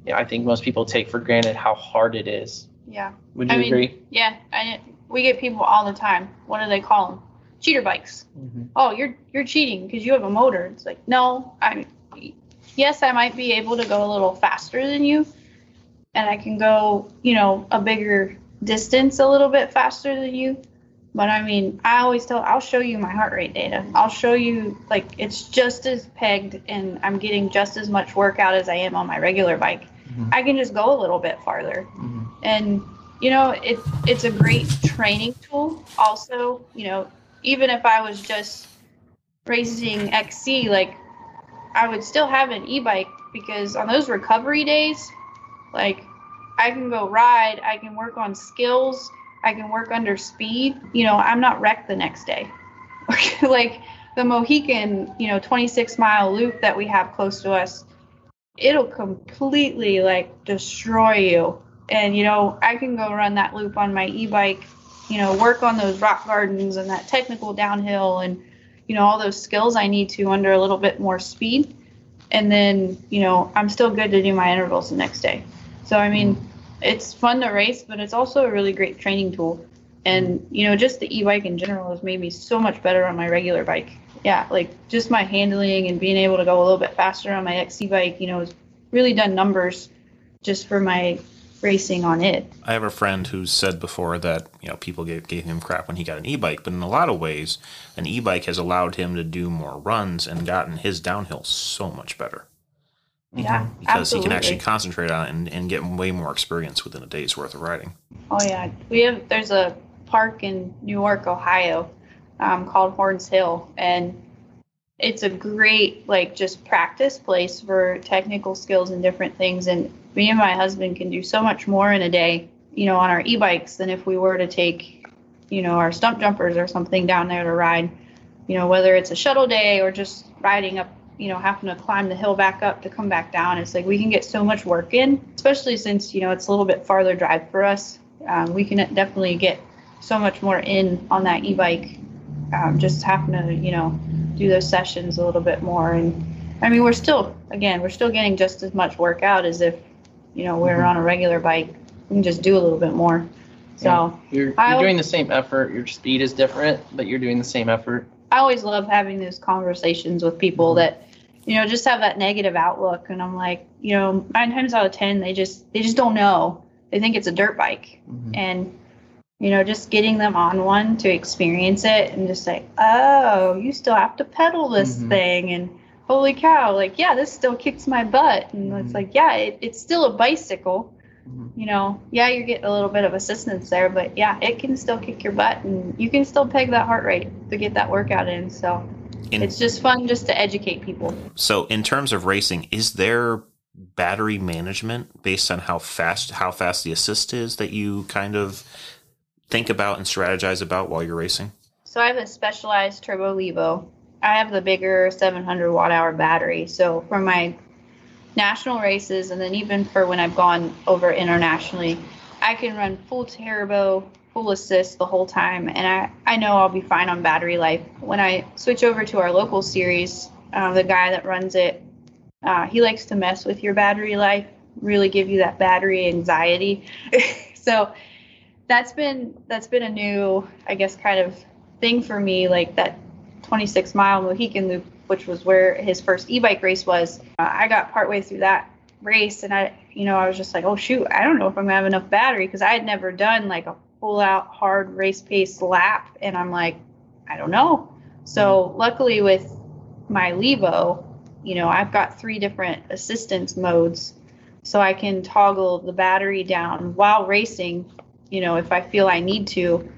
you know, I think most people take for granted how hard it is. Yeah. Would you I mean, agree? Yeah, I, we get people all the time. What do they call them? Cheater bikes. Mm-hmm. Oh, you're you're cheating because you have a motor. It's like, no, I'm. Yes, I might be able to go a little faster than you, and I can go, you know, a bigger distance a little bit faster than you. But I mean, I always tell, I'll show you my heart rate data. I'll show you, like, it's just as pegged, and I'm getting just as much workout as I am on my regular bike. Mm-hmm. I can just go a little bit farther. Mm-hmm. And, you know, it, it's a great training tool. Also, you know, even if I was just racing X C, like, I would still have an e-bike, because on those recovery days, like, I can go ride, I can work on skills, I can work under speed. You know, I'm not wrecked the next day. Like, the Mohican, you know, twenty-six mile loop that we have close to us, it'll completely, like, destroy you. And, you know, I can go run that loop on my e-bike, you know, work on those rock gardens and that technical downhill and, you know, all those skills I need to under a little bit more speed. And then, you know, I'm still good to do my intervals the next day. So, I mean, it's fun to race, but it's also a really great training tool. And, you know, just the e-bike in general has made me so much better on my regular bike. Yeah, like, just my handling and being able to go a little bit faster on my X C bike, you know, has really done numbers just for my racing on it. I have a friend who said before that, you know, people gave, gave him crap when he got an e-bike, but in a lot of ways, an e-bike has allowed him to do more runs and gotten his downhill so much better. Yeah, because absolutely. He can actually concentrate on it and, and get way more experience within a day's worth of riding. Oh yeah, we have there's a park in Newark, Ohio, um, called Horns Hill, and it's a great, like, just practice place for technical skills and different things. And me and my husband can do so much more in a day, you know, on our e-bikes than if we were to take, you know, our stump jumpers or something down there to ride. You know, whether it's a shuttle day or just riding up, you know, having to climb the hill back up to come back down. It's like, we can get so much work in, especially since, you know, it's a little bit farther drive for us. Um, we can definitely get so much more in on that e-bike, um, just having to, you know, do those sessions a little bit more. And I mean, we're still, again, we're still getting just as much work out as if, you know, we're mm-hmm. on a regular bike. We can just do a little bit more. So yeah. you're, you're doing the same effort. Your speed is different, but you're doing the same effort. I always love having those conversations with people that, you know, just have that negative outlook. And I'm like, you know, nine times out of ten, they just they just don't know. They think it's a dirt bike. Mm-hmm. And, you know, just getting them on one to experience it and just say, oh, you still have to pedal this mm-hmm. thing. And holy cow, like, yeah, this still kicks my butt. And mm-hmm. it's like, yeah, it, it's still a bicycle. You know, yeah, you're getting a little bit of assistance there, but yeah, it can still kick your butt, and you can still peg that heart rate to get that workout in. So in, it's just fun just to educate people. So in terms of racing, is there battery management based on how fast, how fast the assist is that you kind of think about and strategize about while you're racing? So I have a Specialized Turbo Levo. I have the bigger seven hundred watt hour battery. So for my national races, and then even for when I've gone over internationally, I can run full turbo, full assist the whole time, and I, I know I'll be fine on battery life. When I switch over to our local series, uh, the guy that runs it, uh, he likes to mess with your battery life, really give you that battery anxiety. So that's been that's been a new, I guess, kind of thing for me, like that twenty-six mile Mohican loop, which was where his first e-bike race was. Uh, I got partway through that race, and I, you know, I was just like, oh shoot, I don't know if I'm gonna have enough battery, because I had never done like a full out hard race pace lap, and I'm like, I don't know. So luckily with my Levo, you know, I've got three different assistance modes, so I can toggle the battery down while racing, you know, if I feel I need to,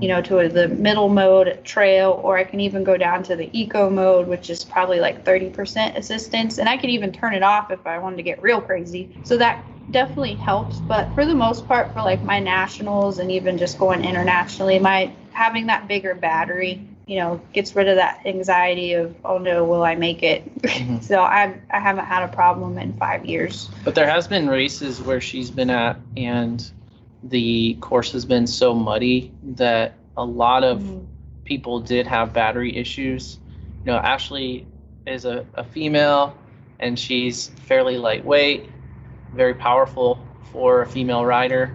you know, to the middle mode, trail, or I can even go down to the eco mode, which is probably like thirty percent assistance. And I could even turn it off if I wanted to get real crazy. So that definitely helps. But for the most part, for like my nationals and even just going internationally, my having that bigger battery, you know, gets rid of that anxiety of, oh no, will I make it? Mm-hmm. So I I haven't had a problem in five years. But there has been races where she's been at and the course has been so muddy that a lot of mm-hmm. people did have battery issues. You know, Ashley is a, a female and she's fairly lightweight, very powerful for a female rider,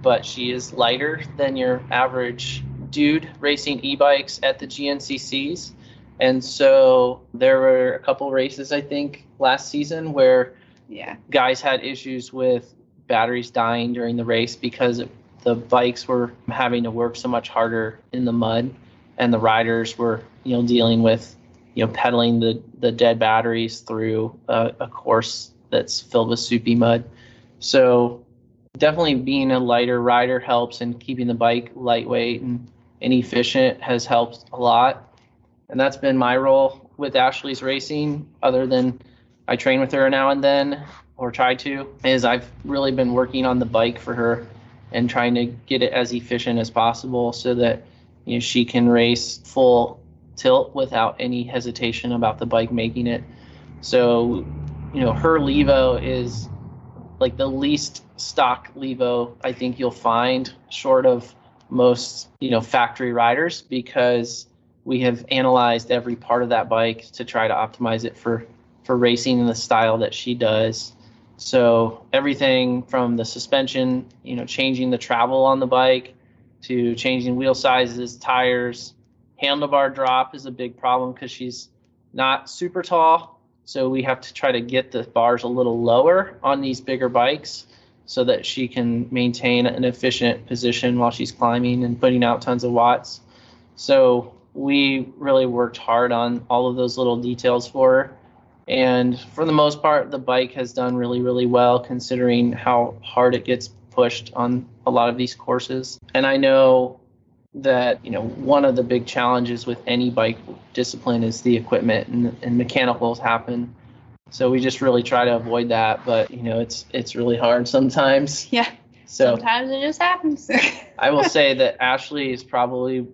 but she is lighter than your average dude racing e-bikes at the G N C Cs. And so there were a couple races, I think, last season where yeah. guys had issues with batteries dying during the race because the bikes were having to work so much harder in the mud, and the riders were, you know, dealing with, you know, pedaling the, the dead batteries through a, a course that's filled with soupy mud. So definitely being a lighter rider helps, and keeping the bike lightweight and and efficient has helped a lot. And that's been my role with Ashley's racing, other than I train with her now and then, or try to, is I've really been working on the bike for her and trying to get it as efficient as possible so that, you know, she can race full tilt without any hesitation about the bike making it. So, you know, her Levo is like the least stock Levo I think you'll find, short of most, you know, factory riders, because we have analyzed every part of that bike to try to optimize it for, for racing in the style that she does. So everything from the suspension, you know, changing the travel on the bike, to changing wheel sizes, tires, handlebar drop is a big problem because she's not super tall. So we have to try to get the bars a little lower on these bigger bikes so that she can maintain an efficient position while she's climbing and putting out tons of watts. So we really worked hard on all of those little details for her. And for the most part, the bike has done really, really well considering how hard it gets pushed on a lot of these courses. And I know that, you know, one of the big challenges with any bike discipline is the equipment, and, and mechanicals happen. So we just really try to avoid that, but you know, it's it's really hard sometimes. Yeah. So sometimes it just happens. I will say that Ashley is probably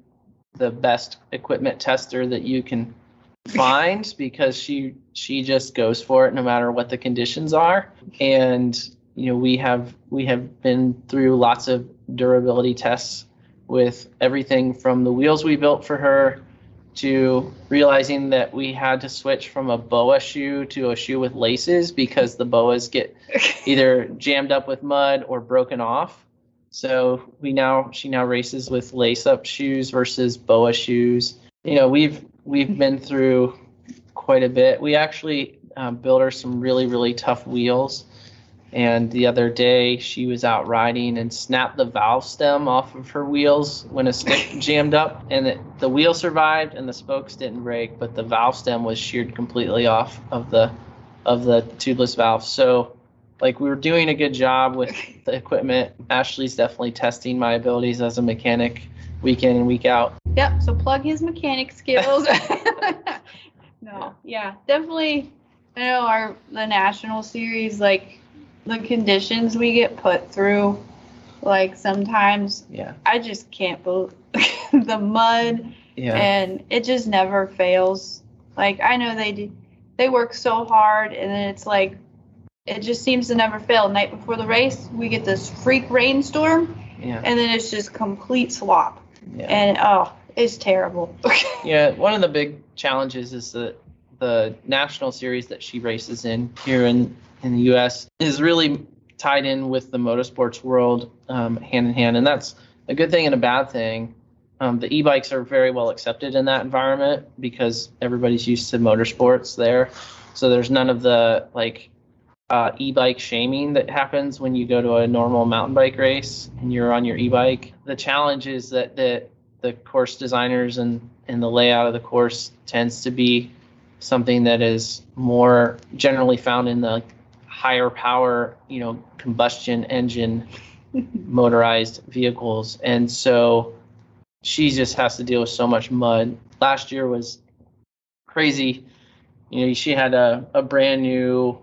the best equipment tester that you can find, because she she just goes for it no matter what the conditions are. And you know, we have we have been through lots of durability tests with everything from the wheels we built for her to realizing that we had to switch from a B O A shoe to a shoe with laces because the B O As get either jammed up with mud or broken off. So we now she now races with lace-up shoes versus B O A shoes. You know, we've we've been through quite a bit. We actually um, built her some really, really tough wheels. And the other day she was out riding and snapped the valve stem off of her wheels when a stick jammed up, and it, the wheel survived and the spokes didn't break, but the valve stem was sheared completely off of the of the tubeless valve. So like, we were doing a good job with the equipment. Ashley's definitely testing my abilities as a mechanic week in and week out. Yep. So plug his mechanic skills. No. Yeah, definitely. I know our the national series, like, the conditions we get put through, like sometimes yeah. I just can't believe the mud yeah. and it just never fails. Like, I know they do, they work so hard, and then it's like, it just seems to never fail. Night before the race, we get this freak rainstorm yeah. and then it's just complete slop yeah. and oh, it's terrible. Yeah. One of the big challenges is that the national series that she races in here in in the U S is really tied in with the motorsports world um, hand in hand. And that's a good thing and a bad thing. Um, the e-bikes are very well accepted in that environment because everybody's used to motorsports there. So there's none of the like uh, e-bike shaming that happens when you go to a normal mountain bike race and you're on your e-bike. The challenge is that the, the course designers and, and the layout of the course tends to be something that is more generally found in the higher power, you know, combustion engine motorized vehicles. And so she just has to deal with so much mud. Last year was crazy. You know, she had a, a brand new,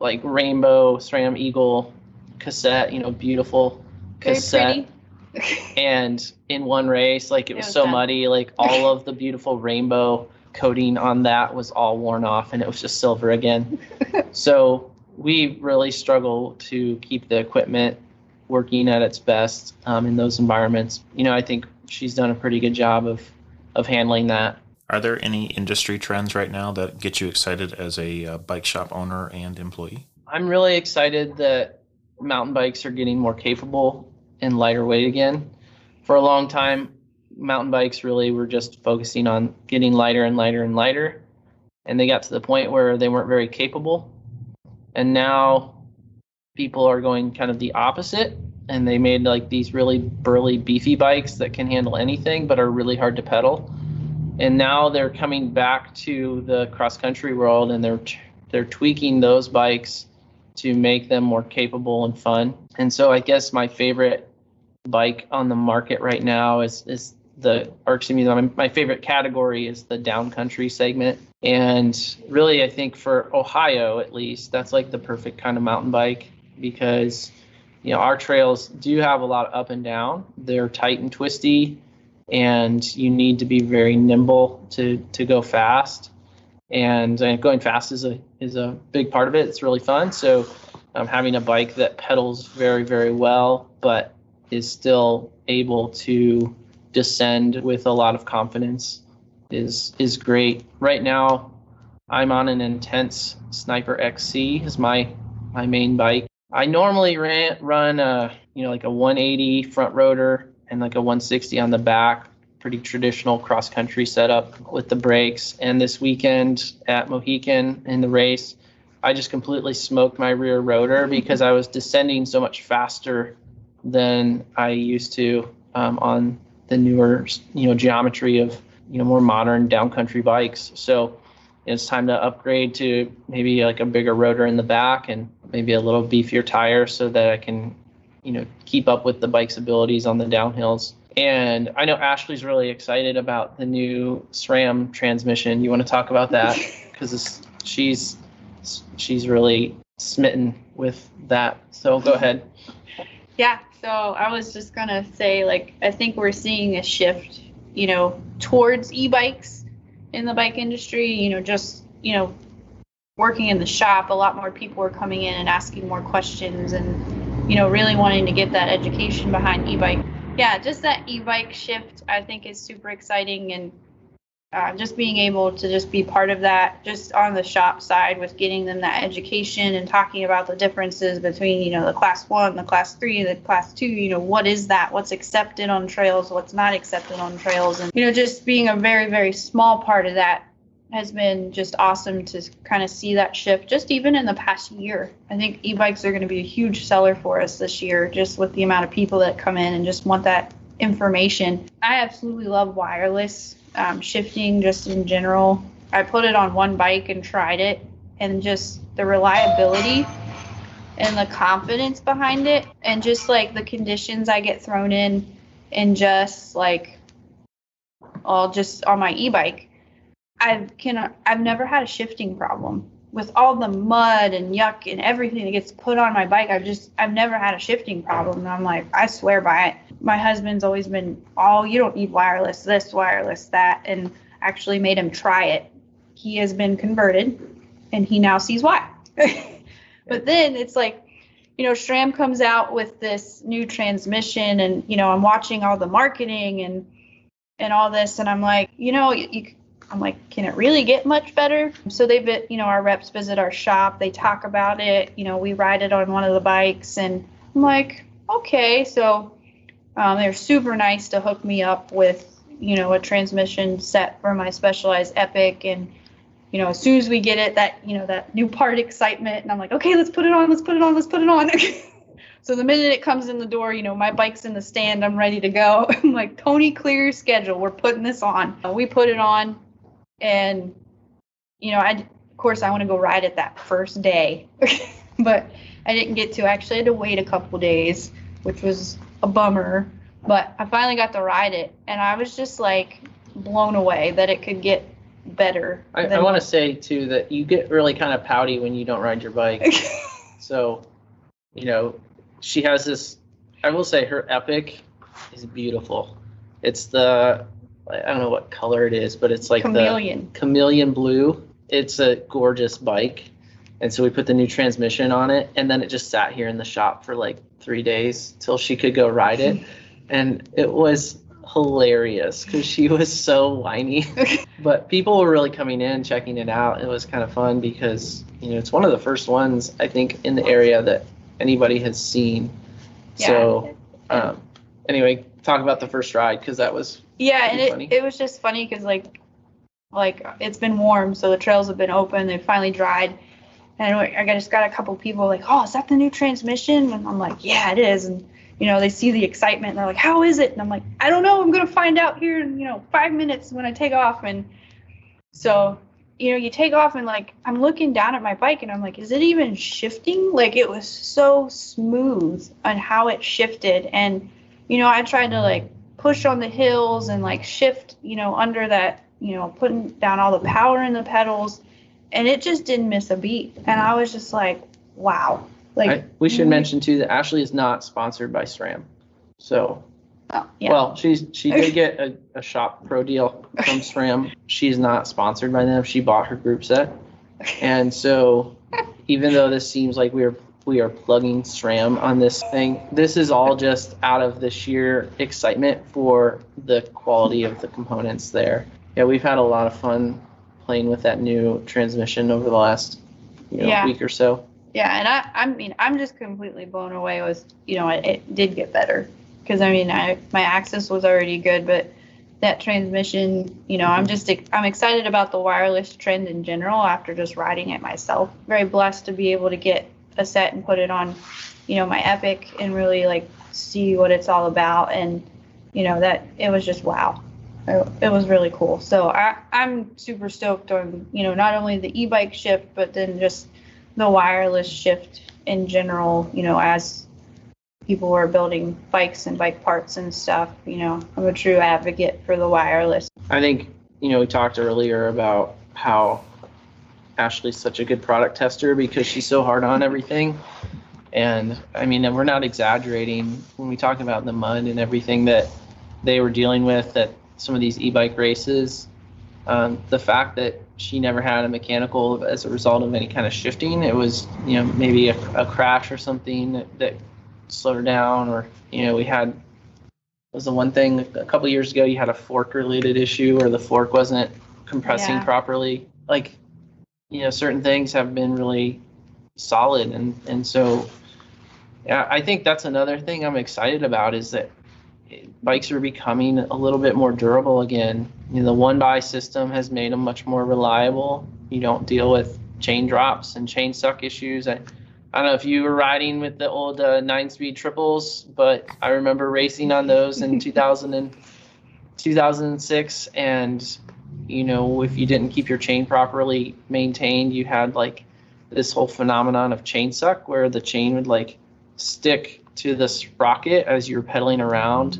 like, rainbow SRAM Eagle cassette, you know, beautiful cassette. And in one race, like, it was, it was so bad. muddy, like, all of the beautiful rainbow coating on that was all worn off, and it was just silver again. So we really struggle to keep the equipment working at its best um, in those environments. You know, I think she's done a pretty good job of, of handling that. Are there any industry trends right now that get you excited as a uh, bike shop owner and employee? I'm really excited that mountain bikes are getting more capable and lighter weight again. For a long time, mountain bikes really were just focusing on getting lighter and lighter and lighter, and they got to the point where they weren't very capable. And now people are going kind of the opposite, and they made like these really burly, beefy bikes that can handle anything but are really hard to pedal. And now they're coming back to the cross-country world, and they're they're tweaking those bikes to make them more capable and fun. And so I guess my favorite bike on the market right now is is the, or excuse me, my favorite category is the downcountry segment. And really, I think for Ohio, at least, that's like the perfect kind of mountain bike, because, you know, our trails do have a lot of up and down. They're tight and twisty, and you need to be very nimble to, to go fast. And going fast is a is a big part of it. It's really fun. So um, having a bike that pedals very, very well, but is still able to descend with a lot of confidence is is great. Right now, I'm on an Intense Sniper X C is my my main bike. I normally ran, run a, you know, like a one eighty front rotor and like a one sixty on the back. Pretty traditional cross-country setup with the brakes. And this weekend at Mohican in the race, I just completely smoked my rear rotor because I was descending so much faster than I used to um, on the newer, you know, geometry of, you know, more modern downcountry bikes. So it's time to upgrade to maybe like a bigger rotor in the back and maybe a little beefier tire so that I can, you know, keep up with the bike's abilities on the downhills. And I know Ashley's really excited about the new SRAM transmission. You want to talk about that? Because she's she's really smitten with that. So go ahead. Yeah. So I was just going to say, like, I think we're seeing a shift, you know, towards e-bikes in the bike industry. You know, just, you know, working in the shop, a lot more people are coming in and asking more questions and, you know, really wanting to get that education behind e-bike. Yeah, just that e-bike shift, I think, is super exciting, and uh, just being able to just be part of that, just on the shop side with getting them that education and talking about the differences between, you know, the class one, the class three, the class two, you know, what is that, what's accepted on trails, what's not accepted on trails. And, you know, just being a very, very small part of that has been just awesome to kind of see that shift just even in the past year. I think e-bikes are going to be a huge seller for us this year, just with the amount of people that come in and just want that information. I absolutely love wireless um, shifting just in general. I put it on one bike and tried it, and just the reliability and the confidence behind it, and just like the conditions I get thrown in, and just like all just on my e-bike. I've can I've never had a shifting problem with all the mud and yuck and everything that gets put on my bike. I've just I've never had a shifting problem, and I'm like, I swear by it. My husband's always been, oh, you don't need wireless this, wireless that, and actually made him try it. He has been converted, and he now sees why. But then it's like, you know, SRAM comes out with this new transmission, and, you know, I'm watching all the marketing and and all this, and I'm like, you know, you. you I'm like, can it really get much better? So they've been, you know, our reps visit our shop. They talk about it. You know, we ride it on one of the bikes, and I'm like, okay. So um, they're super nice to hook me up with, you know, a transmission set for my Specialized Epic. And, you know, as soon as we get it, that, you know, that new part excitement, and I'm like, okay, let's put it on, let's put it on, let's put it on. So the minute it comes in the door, you know, my bike's in the stand, I'm ready to go. I'm like, Tony, clear your schedule. We're putting this on. We put it on. And, you know, I, of course, I want to go ride it that first day, but I didn't get to. I actually had to wait a couple days, which was a bummer, but I finally got to ride it, and I was just, like, blown away that it could get better. I, I want to say, too, that you get really kind of pouty when you don't ride your bike. So, you know, she has this, I will say her Epic is beautiful. It's the, I don't know what color it is, but it's like chameleon. the chameleon blue. It's a gorgeous bike. And so we put the new transmission on it, and then it just sat here in the shop for like three days till she could go ride it. And it was hilarious because she was so whiny. But people were really coming in, checking it out. It was kind of fun because, you know, it's one of the first ones, I think, in the area that anybody has seen. Yeah. So um, anyway, talk about the first ride because that was yeah, and it, funny. It was just funny because, like, like it's been warm, so the trails have been open. They finally dried. And I just got a couple people like, oh, is that the new transmission? And I'm like, yeah, it is. And, you know, they see the excitement and they're like, how is it? And I'm like, I don't know. I'm going to find out here in, you know, five minutes when I take off. And so, you know, you take off and, like, I'm looking down at my bike and I'm like, is it even shifting? Like, it was so smooth on how it shifted. And, you know, I tried to, like, push on the hills and, like, shift, you know, under that, you know, putting down all the power in the pedals. And it just didn't miss a beat. And I was just like, wow. Like I, we should we, mention, too, that Ashley is not sponsored by SRAM. So, oh, yeah. well, she's she did get a, a shop pro deal from SRAM. She's not sponsored by them. She bought her group set. And so even though this seems like we are, we are plugging SRAM on this thing, this is all just out of the sheer excitement for the quality of the components there. Yeah, we've had a lot of fun playing with that new transmission over the last you know, yeah. week or so. Yeah, and I, I mean, I'm just completely blown away with, you know, it, it did get better. Because, I mean, I, my Axis was already good, but that transmission, you know, mm-hmm. I'm just, I'm excited about the wireless trend in general after just riding it myself. Very blessed to be able to get a set and put it on, you know, my Epic and really, like, see what it's all about. And, you know, that, it was just wow. It was really cool. So I, I'm super stoked on, you know, not only the e-bike shift, but then just the wireless shift in general, you know, as people were building bikes and bike parts and stuff, you know, I'm a true advocate for the wireless. I think, you know, we talked earlier about how Ashley's such a good product tester because she's so hard on everything. And I mean, we're not exaggerating when we talk about the mud and everything that they were dealing with that some of these e-bike races, um, the fact that she never had a mechanical as a result of any kind of shifting, it was, you know, maybe a, a crash or something that, that slowed her down, or, you know, we had, was the one thing a couple years ago, you had a fork related issue where the fork wasn't compressing yeah. properly. Like, you know, certain things have been really solid. And, and so yeah, I think that's another thing I'm excited about is that bikes are becoming a little bit more durable again. You know, the one-by system has made them much more reliable. You don't deal with chain drops and chain suck issues. I, I don't know if you were riding with the old uh, nine-speed triples, but I remember racing on those in two thousand and two thousand six. And, you know, if you didn't keep your chain properly maintained, you had, like, this whole phenomenon of chain suck where the chain would, like, stick to the sprocket as you're pedaling around,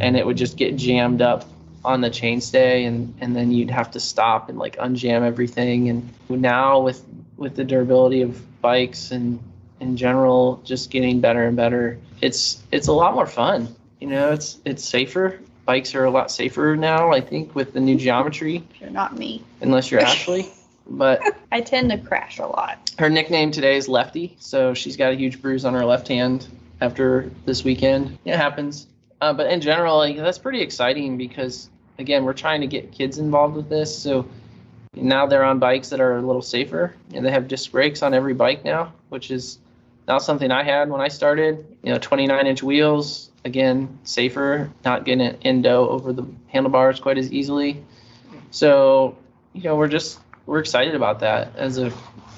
and it would just get jammed up on the chainstay, and, and then you'd have to stop and, like, unjam everything. And now with with the durability of bikes and in general just getting better and better, it's it's a lot more fun. You know, it's it's safer. Bikes are a lot safer now, I think, with the new geometry. You're not me. Unless you're Ashley. But I tend to crash a lot. Her nickname today is Lefty, so she's got a huge bruise on her left hand after this weekend. It happens. Uh, but in general, like, that's pretty exciting because, again, we're trying to get kids involved with this. So now they're on bikes that are a little safer, and they have disc brakes on every bike now, which is not something I had when I started. You know, twenty-nine inch wheels, again, safer, not getting an endo over the handlebars quite as easily. So, you know, we're just we're excited about that. As a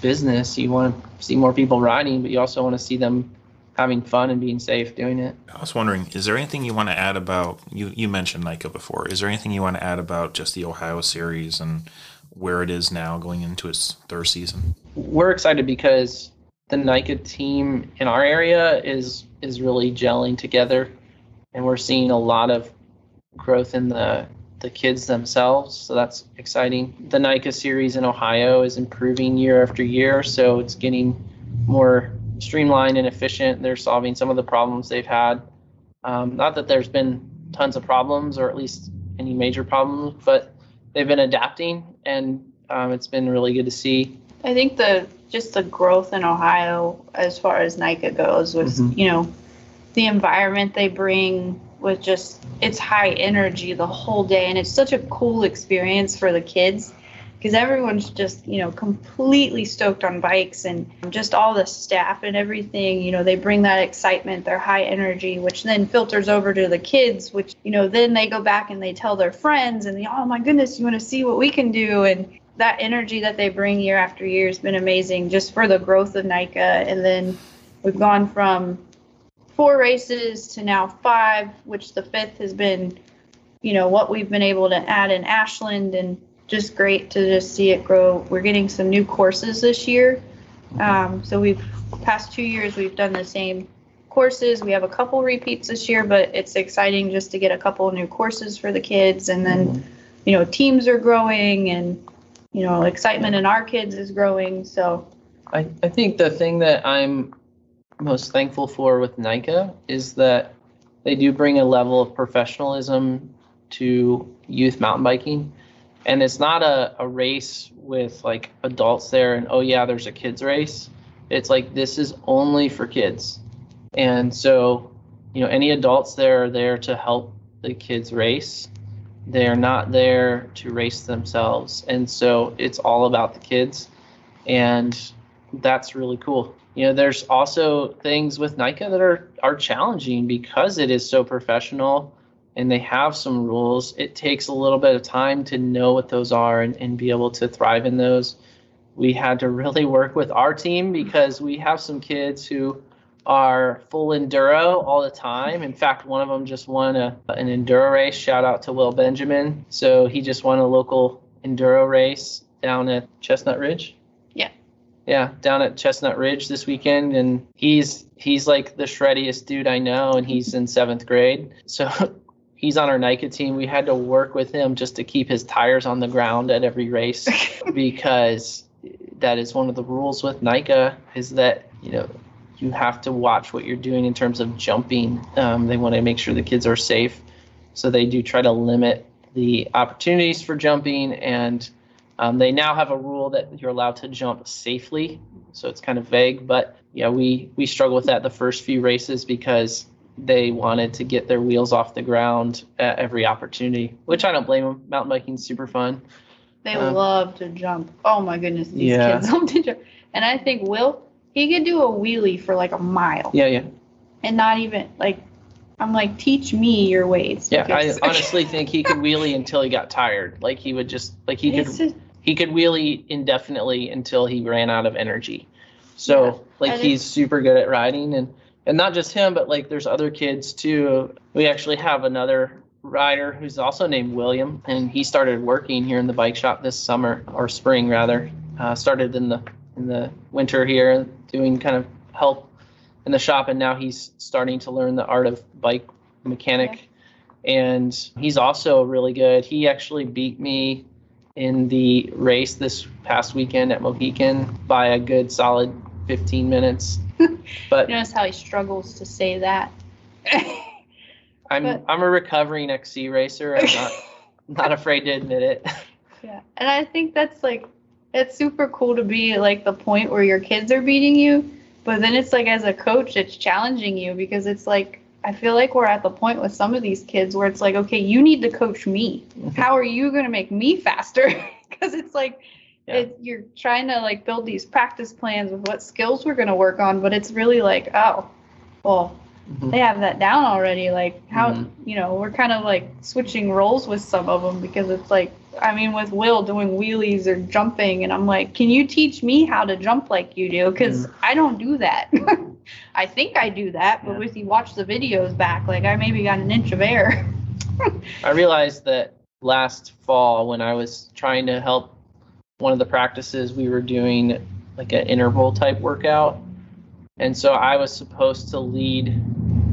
business, you want to see more people riding, but you also want to see them having fun and being safe doing it. I was wondering, is there anything you want to add about, you, you mentioned NICA before, is there anything you want to add about just the Ohio series and where it is now going into its third season. We're excited because the N I C A team in our area is is really gelling together, and we're seeing a lot of growth in the the kids themselves, so that's exciting. The N I C A series in Ohio is improving year after year, so it's getting more streamlined and efficient. They're solving some of the problems they've had. Um, not that there's been tons of problems, or at least any major problems, but they've been adapting, and um, it's been really good to see. I think the just the growth in Ohio as far as N I C A goes was, mm-hmm. you know, the environment they bring with just, it's high energy the whole day, and it's such a cool experience for the kids because everyone's just, you know, completely stoked on bikes, and just all the staff and everything, you know, they bring that excitement, their high energy, which then filters over to the kids, which, you know, then they go back and they tell their friends, and they, oh my goodness, you want to see what we can do. And that energy that they bring year after year has been amazing just for the growth of N I C A. And then we've gone from four races to now five, which the fifth has been, you know, what we've been able to add in Ashland, and just great to just see it grow. We're getting some new courses this year. Um, so we've past two years, we've done the same courses. We have a couple repeats this year, but it's exciting just to get a couple new courses for the kids. And then, you know, teams are growing, and, you know, excitement in our kids is growing. So I, I think the thing that I'm most thankful for with N I C A is that they do bring a level of professionalism to youth mountain biking, and it's not a, a race with like adults there and oh yeah there's a kids race. It's like, this is only for kids, and so, you know, any adults there are there to help the kids race. They are not there to race themselves, and so it's all about the kids, and that's really cool. You know, there's also things with N I C A that are, are challenging because it is so professional and they have some rules. It takes a little bit of time to know what those are and, and be able to thrive in those. We had to really work with our team because we have some kids who are full enduro all the time. In fact, one of them just won a, an enduro race. Shout out to Will Benjamin. So he just won a local enduro race down at Chestnut Ridge. Yeah, down at Chestnut Ridge this weekend, and he's he's like the shreddiest dude I know, and he's in seventh grade. So he's on our N I C A team. We had to work with him just to keep his tires on the ground at every race because that is one of the rules with N I C A, is that, you know, you have to watch what you're doing in terms of jumping. Um, they want to make sure the kids are safe, so they do try to limit the opportunities for jumping. And Um, they now have a rule that you're allowed to jump safely, so it's kind of vague. But yeah, we, we struggled with that the first few races because they wanted to get their wheels off the ground at every opportunity, which I don't blame them. Mountain biking's super fun. They um, love to jump. Oh my goodness, these yeah. kids love to jump. And I think Will, he could do a wheelie for like a mile. Yeah, yeah. And not even like, I'm like, teach me your ways. Yeah, because I honestly think he could wheelie until he got tired. Like he would just like he it's could. Just, He could wheelie indefinitely until he ran out of energy. So, yeah, like, think- he's super good at riding. And, and not just him, but, like, there's other kids, too. We actually have another rider who's also named William, and he started working here in the bike shop this summer, or spring, rather. Uh, started in the in the winter here doing kind of help in the shop, and now he's starting to learn the art of bike mechanic. Yeah. And he's also really good. He actually beat me in the race this past weekend at Mohican by a good solid fifteen minutes. But notice how he struggles to say that. I'm but, I'm a recovering X C racer. I'm not not afraid to admit it. Yeah, and I think that's like, it's super cool to be like the point where your kids are beating you, but then it's like as a coach, it's challenging you because it's like, I feel like we're at the point with some of these kids where it's like, okay, you need to coach me. How are you going to make me faster? Because it's like, yeah. it, you're trying to like build these practice plans with what skills we're going to work on, but it's really like, oh, well, mm-hmm. they have that down already. Like how, mm-hmm. you know, we're kind of like switching roles with some of them because it's like, I mean, with Will doing wheelies or jumping, and I'm like, can you teach me how to jump like you do? Because mm-hmm. I don't do that. I think I do that, but if you watch the videos back, like I maybe got an inch of air. I realized that last fall when I was trying to help one of the practices we were doing like an interval type workout. And so I was supposed to lead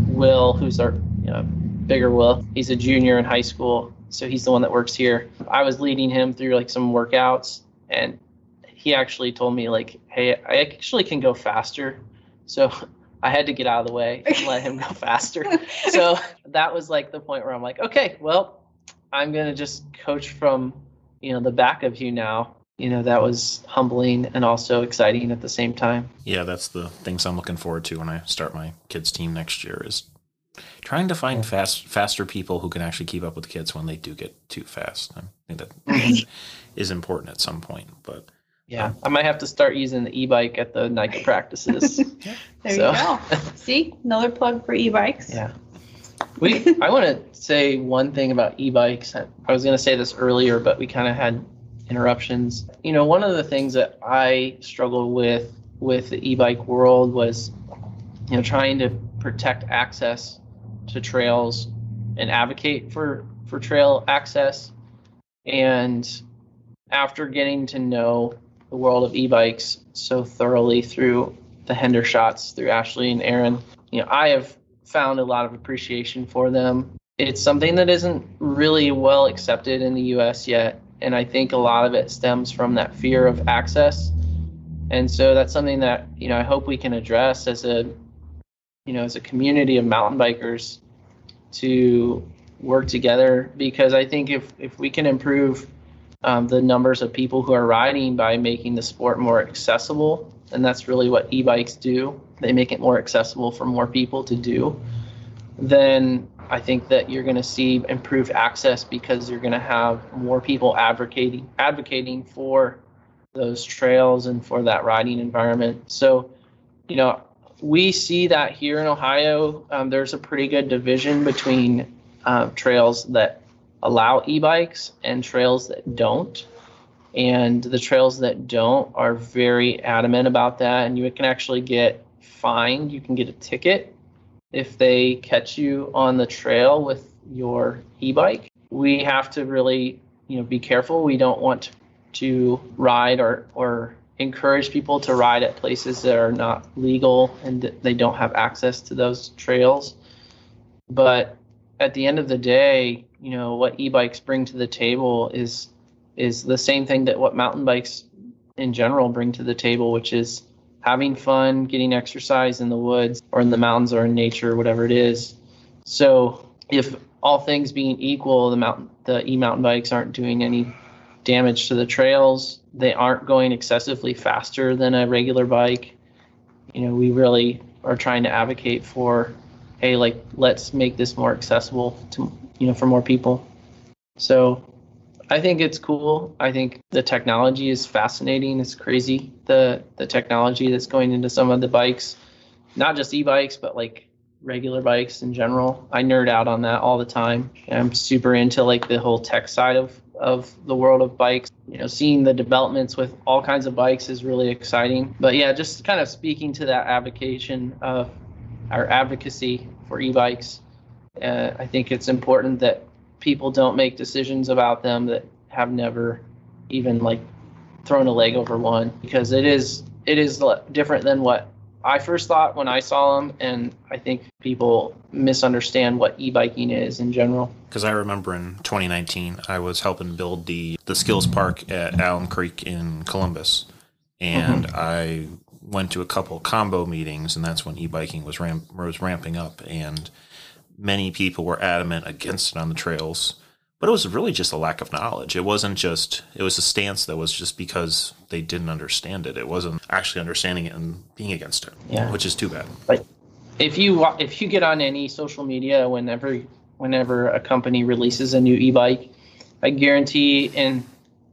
Will, who's our you know, bigger Will. He's a junior in high school, so he's the one that works here. I was leading him through like some workouts, and he actually told me like, hey, I actually can go faster. So I had to get out of the way and let him go faster. So that was like the point where I'm like, okay, well, I'm going to just coach from, you know, the back of you now. You know, that was humbling and also exciting at the same time. Yeah, that's the things I'm looking forward to when I start my kids' team next year, is trying to find fast, faster people who can actually keep up with the kids when they do get too fast. I think that is important at some point. But yeah, um, I might have to start using the e-bike at the N I C A practices. Yeah. There so. You go. See, another plug for e-bikes. Yeah. We, I want to say one thing about e-bikes. I, I was going to say this earlier, but we kind of had interruptions. You know, one of the things that I struggled with with the e-bike world was, you know, trying to protect access to trails and advocate for, for trail access. And after getting to know the world of e-bikes so thoroughly through the Hendershots, through Ashley and Aaron, you know, I have found a lot of appreciation for them. It's something that isn't really well accepted in the U S yet, and I think a lot of it stems from that fear of access. And so that's something that, you know, I hope we can address as a, you know, as a community of mountain bikers to work together, because I think if, if we can improve um, the numbers of people who are riding by making the sport more accessible, and that's really what e-bikes do, they make it more accessible for more people to do, then I think that you're going to see improved access, because you're going to have more people advocating advocating for those trails and for that riding environment. So, you know, we see that here in Ohio. Um, there's a pretty good division between uh, trails that allow e-bikes and trails that don't. And the trails that don't are very adamant about that, and you can actually get fined. You can get a ticket if they catch you on the trail with your e-bike. We have to really, you know, be careful. We don't want to ride or, or encourage people to ride at places that are not legal and that they don't have access to those trails. But at the end of the day, you know, what e-bikes bring to the table is is the same thing that what mountain bikes in general bring to the table, which is having fun, getting exercise in the woods or in the mountains or in nature, whatever it is. So if all things being equal, the mountain, the e-mountain bikes aren't doing any damage to the trails. They aren't going excessively faster than a regular bike. You know, we really are trying to advocate for, hey, like, let's make this more accessible to, you know, for more people. So I think it's cool. I think the technology is fascinating. It's crazy, the the technology that's going into some of the bikes, not just e-bikes, but like regular bikes in general. I nerd out on that all the time. I'm super into like the whole tech side of, of the world of bikes. You know, seeing the developments with all kinds of bikes is really exciting. But yeah, just kind of speaking to that advocation of our advocacy for e-bikes, uh, I think it's important that people don't make decisions about them that have never even like thrown a leg over one, because it is it is different than what I first thought when I saw them. And I think people misunderstand what e-biking is in general. Because I remember in twenty nineteen, I was helping build the, the skills park at Allen Creek in Columbus. And mm-hmm. I went to a couple combo meetings, and that's when e-biking was, ramp- was ramping up. And many people were adamant against it on the trails, but it was really just a lack of knowledge. It wasn't just, it was a stance that was just because they didn't understand it. It wasn't actually understanding it and being against it, yeah. Which is too bad. But if you, if you get on any social media, whenever, whenever a company releases a new e-bike, I guarantee in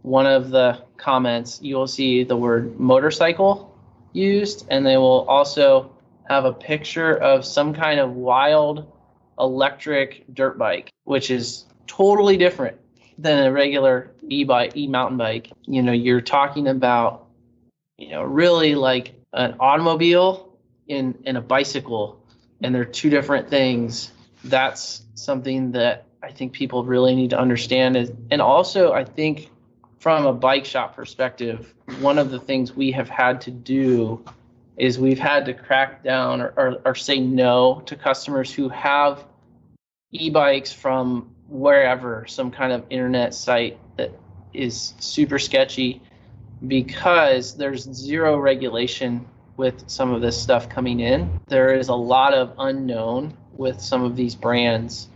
one of the comments, you will see the word motorcycle used, and they will also have a picture of some kind of wild electric dirt bike, which is totally different than a regular e-bike, e-mountain bike. You know, you're talking about, you know, really like an automobile in in a bicycle, and they're two different things. That's something that I think people really need to understand. Is, and also, I think from a bike shop perspective, one of the things we have had to do is we've had to crack down or, or, or say no to customers who have e-bikes from wherever, some kind of internet site that is super sketchy, because there's zero regulation with some of this stuff coming in. There is a lot of unknown with some of these brands.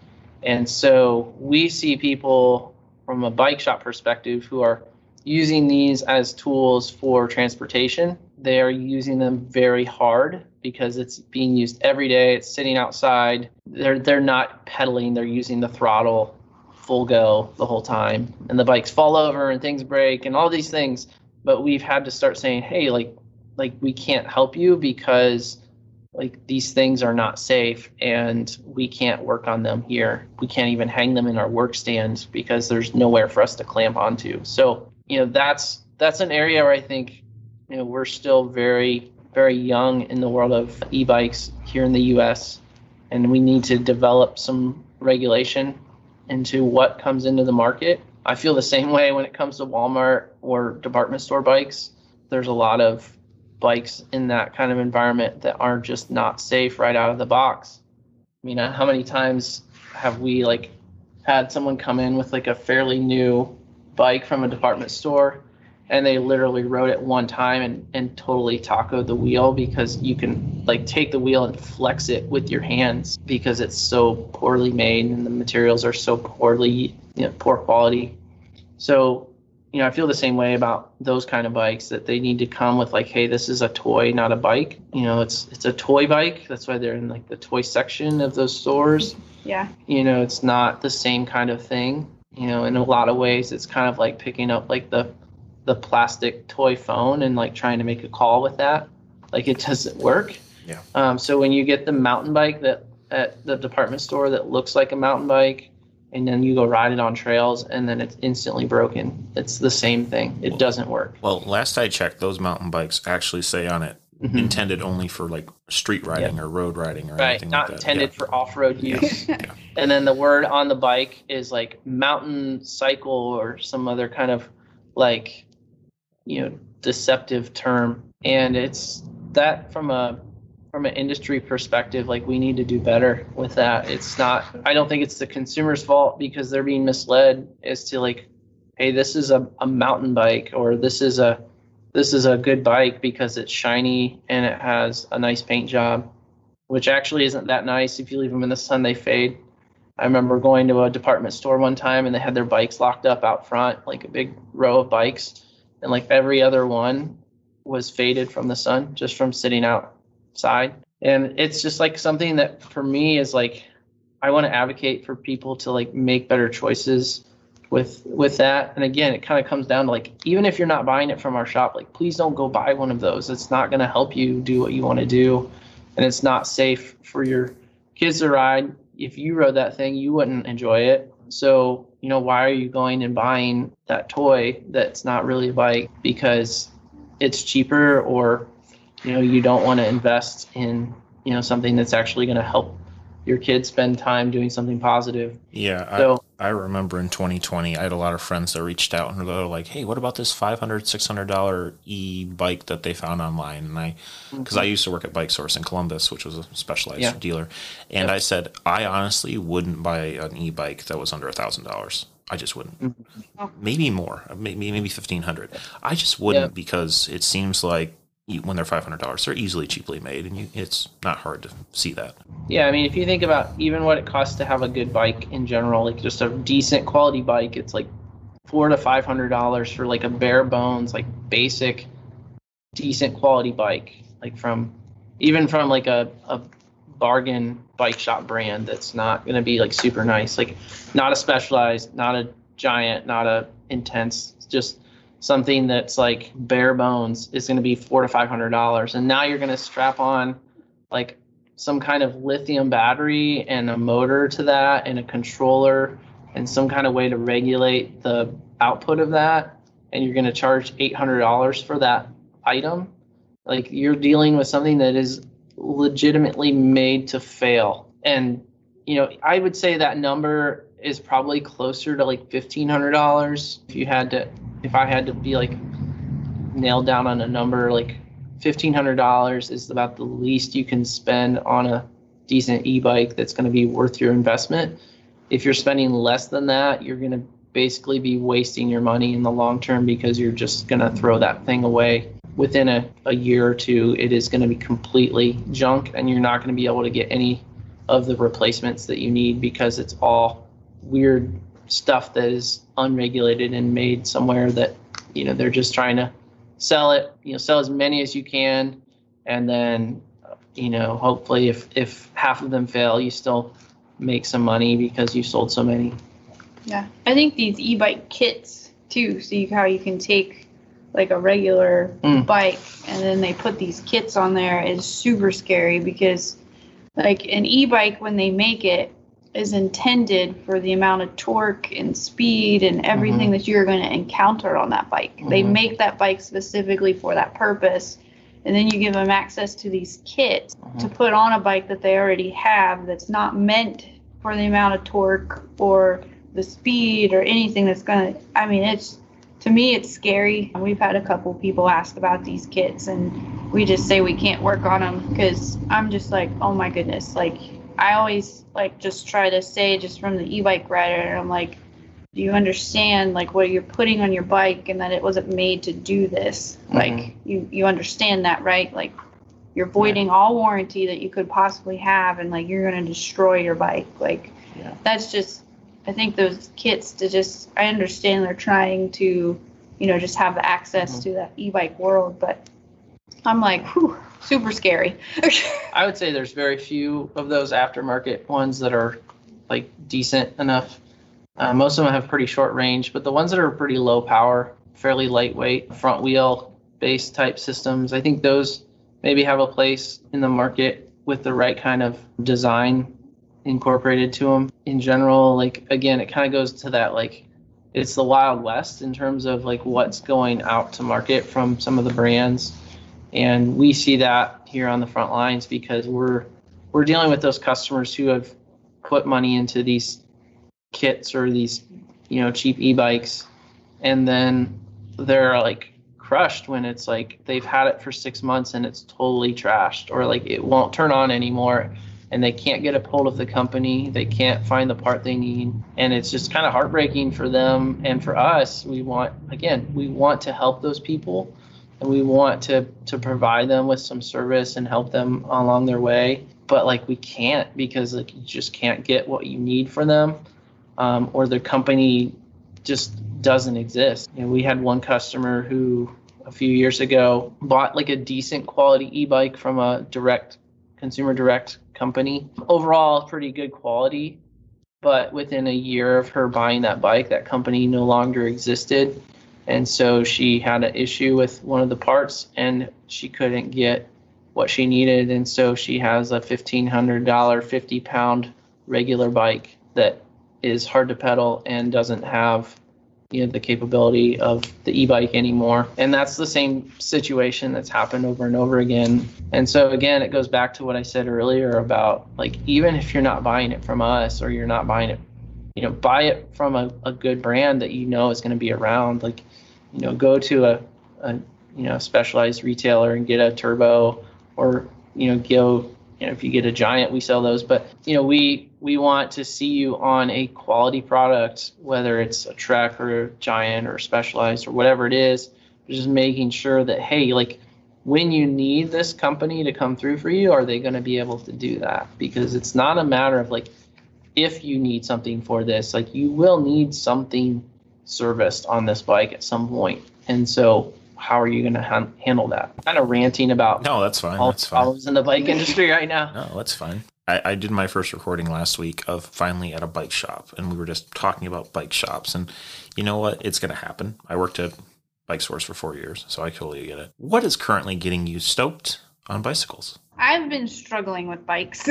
And so we see people from a bike shop perspective who are using these as tools for transportation. They are using them very hard because it's being used every day. It's sitting outside. They're they're not pedaling. They're using the throttle full go the whole time. And the bikes fall over and things break and all these things. But we've had to start saying, hey, like, like we can't help you because like these things are not safe and we can't work on them here. We can't even hang them in our work stands because there's nowhere for us to clamp onto. So, you know, that's that's an area where I think, you know, we're still very, very young in the world of e-bikes here in the U S, and we need to develop some regulation into what comes into the market. I feel the same way when it comes to Walmart or department store bikes. There's a lot of bikes in that kind of environment that are just not safe right out of the box. I mean, how many times have we like had someone come in with like a fairly new bike from a department store and they literally rode it one time and, and totally tacoed the wheel, because you can like take the wheel and flex it with your hands because it's so poorly made and the materials are so poorly, you know, poor quality. So, you know, I feel the same way about those kind of bikes, that they need to come with like, hey, this is a toy, not a bike. You know, it's it's a toy bike. That's why they're in like the toy section of those stores. Yeah. You know, it's not the same kind of thing. You know, in a lot of ways, it's kind of like picking up like the the plastic toy phone and like trying to make a call with that. Like it doesn't work. Yeah. Um, so when you get the mountain bike that at the department store that looks like a mountain bike, and then you go ride it on trails and then it's instantly broken. It's the same thing. It doesn't work. Well, last I checked, those mountain bikes actually say on it, mm-hmm. intended only for like street riding, yep. or road riding or right. anything not like that. Not intended yeah. for off-road use. Yeah. Yeah. And then the word on the bike is like mountain cycle or some other kind of like, you know, deceptive term. And it's that from a from an industry perspective, like we need to do better with that. It's not, I don't think it's the consumer's fault because they're being misled as to like, hey, this is a, a mountain bike, or this is a this is a good bike because it's shiny and it has a nice paint job, which actually isn't that nice. If you leave them in the sun, they fade. I remember going to a department store one time and they had their bikes locked up out front, like a big row of bikes, and like every other one was faded from the sun just from sitting outside. And it's just like something that for me is like, I want to advocate for people to like make better choices with with that. And again, it kind of comes down to like, even if you're not buying it from our shop, like please don't go buy one of those. It's not going to help you do what you want to do, and it's not safe for your kids to ride. If you rode that thing, you wouldn't enjoy it. So, you know, why are you going and buying that toy that's not really a bike because it's cheaper, or, you know, you don't want to invest in, you know, something that's actually going to help your kids spend time doing something positive. Yeah. So, I, I remember in twenty twenty, I had a lot of friends that reached out and they were like, hey, what about this five hundred dollars, six hundred dollars e-bike that they found online? And I, because mm-hmm. I used to work at Bike Source in Columbus, which was a specialized yeah. dealer. And yep. I said, I honestly wouldn't buy an e-bike that was under one thousand dollars. I just wouldn't. Mm-hmm. Oh. Maybe more, maybe, maybe fifteen hundred. I just wouldn't yep. because it seems like, when they're five hundred dollars, they're easily cheaply made, and you, it's not hard to see that. Yeah, I mean, if you think about even what it costs to have a good bike in general, like just a decent quality bike, it's like four hundred to five hundred dollars for like a bare bones, like basic, decent quality bike, like from, even from like a, a bargain bike shop brand that's not going to be like super nice, like not a Specialized, not a Giant, not a Intense, just something that's like bare bones is going to be four to five hundred dollars, and now you're going to strap on like some kind of lithium battery and a motor to that, and a controller, and some kind of way to regulate the output of that, and you're going to charge eight hundred dollars for that item. Like you're dealing with something that is legitimately made to fail, and you know I would say that number is probably closer to like fifteen hundred dollars if you had to if I had to be like nailed down on a number, like fifteen hundred dollars is about the least you can spend on a decent e-bike that's going to be worth your investment. If you're spending less than that, you're going to basically be wasting your money in the long term, because you're just going to throw that thing away. Within a, a year or two, it is going to be completely junk, and you're not going to be able to get any of the replacements that you need, because it's all weird stuff that is unregulated and made somewhere that, you know, they're just trying to sell it, you know, sell as many as you can. And then, you know, hopefully if, if half of them fail, you still make some money because you sold so many. Yeah. I think these e-bike kits too, see how you can take like a regular mm. bike and then they put these kits on there, is super scary, because like an e-bike, when they make it, is intended for the amount of torque and speed and everything mm-hmm. that you're going to encounter on that bike. Mm-hmm. They make that bike specifically for that purpose. And then you give them access to these kits mm-hmm. to put on a bike that they already have, that's not meant for the amount of torque or the speed or anything that's going to, I mean, it's, to me, it's scary. We've had a couple people ask about these kits and we just say we can't work on them, because I'm just like, oh my goodness, like, I always like just try to say just from the e-bike rider, and I'm like, do you understand like what you're putting on your bike, and that it wasn't made to do this? Mm-hmm. Like you, you understand that, right? Like you're voiding yeah. all warranty that you could possibly have, and like you're going to destroy your bike. Like yeah. that's just, I think those kits to just, I understand they're trying to, you know, just have the access mm-hmm. to that e-bike world, but I'm like, whew. Super scary. I would say there's very few of those aftermarket ones that are like decent enough. Uh, most of them have pretty short range, but the ones that are pretty low power, fairly lightweight, front wheel based type systems, I think those maybe have a place in the market with the right kind of design incorporated to them. In general, like, again, it kind of goes to that, like, it's the Wild West in terms of like what's going out to market from some of the brands. And we see that here on the front lines, because we're we're dealing with those customers who have put money into these kits or these, you know, cheap e-bikes, and then they're like crushed when it's like they've had it for six months and it's totally trashed, or like it won't turn on anymore, and they can't get a hold of the company, they can't find the part they need, and it's just kind of heartbreaking for them and for us. We want, again, we want to help those people. And we want to, to provide them with some service and help them along their way. But like we can't, because like you just can't get what you need for them, um, or their company just doesn't exist. And we had one customer who a few years ago bought like a decent quality e-bike from a direct consumer direct company. Overall, pretty good quality. But within a year of her buying that bike, that company no longer existed. And so she had an issue with one of the parts and she couldn't get what she needed. And so she has a fifteen hundred dollars fifty pound regular bike that is hard to pedal and doesn't have, you know, the capability of the e-bike anymore. And that's the same situation that's happened over and over again. And so, again, it goes back to what I said earlier about, like, even if you're not buying it from us or you're not buying it, you know, buy it from a, a good brand that you know is going to be around. Like, you know, go to a, a, you know, specialized retailer and get a turbo, or, you know, go, you know, if you get a Giant, we sell those. But, you know, we we want to see you on a quality product, whether it's a Trek or a Giant or Specialized or whatever it is. Just making sure that, hey, like, when you need this company to come through for you, are they going to be able to do that? Because it's not a matter of, like, if you need something for this, like, you will need something serviced on this bike at some point. And so how are you going to ha- handle that? I'm kind of ranting about no, that's fine. All that's fine. I was in the bike industry right now. No, that's fine. I, I did my first recording last week of finally at a bike shop, and we were just talking about bike shops, and you know what? It's going to happen. I worked at Bike Source for four years, so I totally get it. What is currently getting you stoked on bicycles? I've been struggling with bikes.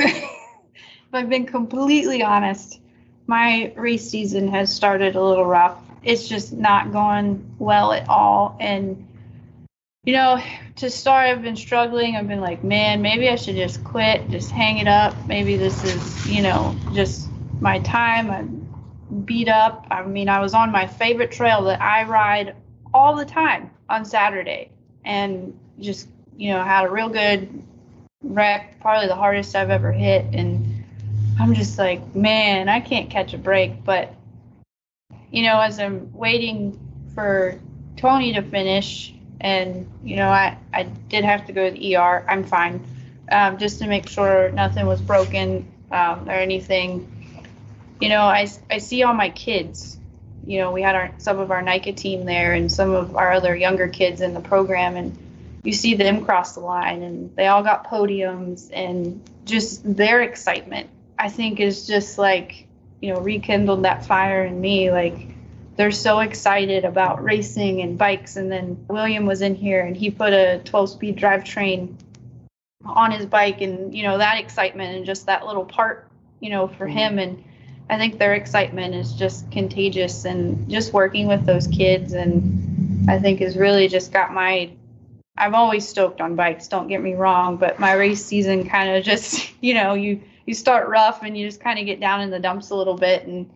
I've been completely honest. My race season has started a little rough. It's just not going well at all. And, you know, to start, I've been struggling. I've been like, man, maybe I should just quit, just hang it up. Maybe this is, you know, just my time. I'm beat up. I mean, I was on my favorite trail that I ride all the time on Saturday, and just, you know, had a real good rep, probably the hardest I've ever hit. And I'm just like, man, I can't catch a break. But, you know, as I'm waiting for Tony to finish, and, you know, I, I did have to go to the E R. I'm fine, um, just to make sure nothing was broken um, or anything. You know, I, I see all my kids. You know, we had our some of our NICA team there and some of our other younger kids in the program, and you see them cross the line, and they all got podiums, and just their excitement, I think, is just like, you know, rekindled that fire in me. Like, they're so excited about racing and bikes. And then William was in here and he put a twelve speed drivetrain on his bike, and, you know, that excitement and just that little part, you know, for him. And I think their excitement is just contagious, and just working with those kids. And I think has really just got my, I've always stoked on bikes, don't get me wrong, but my race season kind of just, you know, you, you start rough and you just kind of get down in the dumps a little bit. And,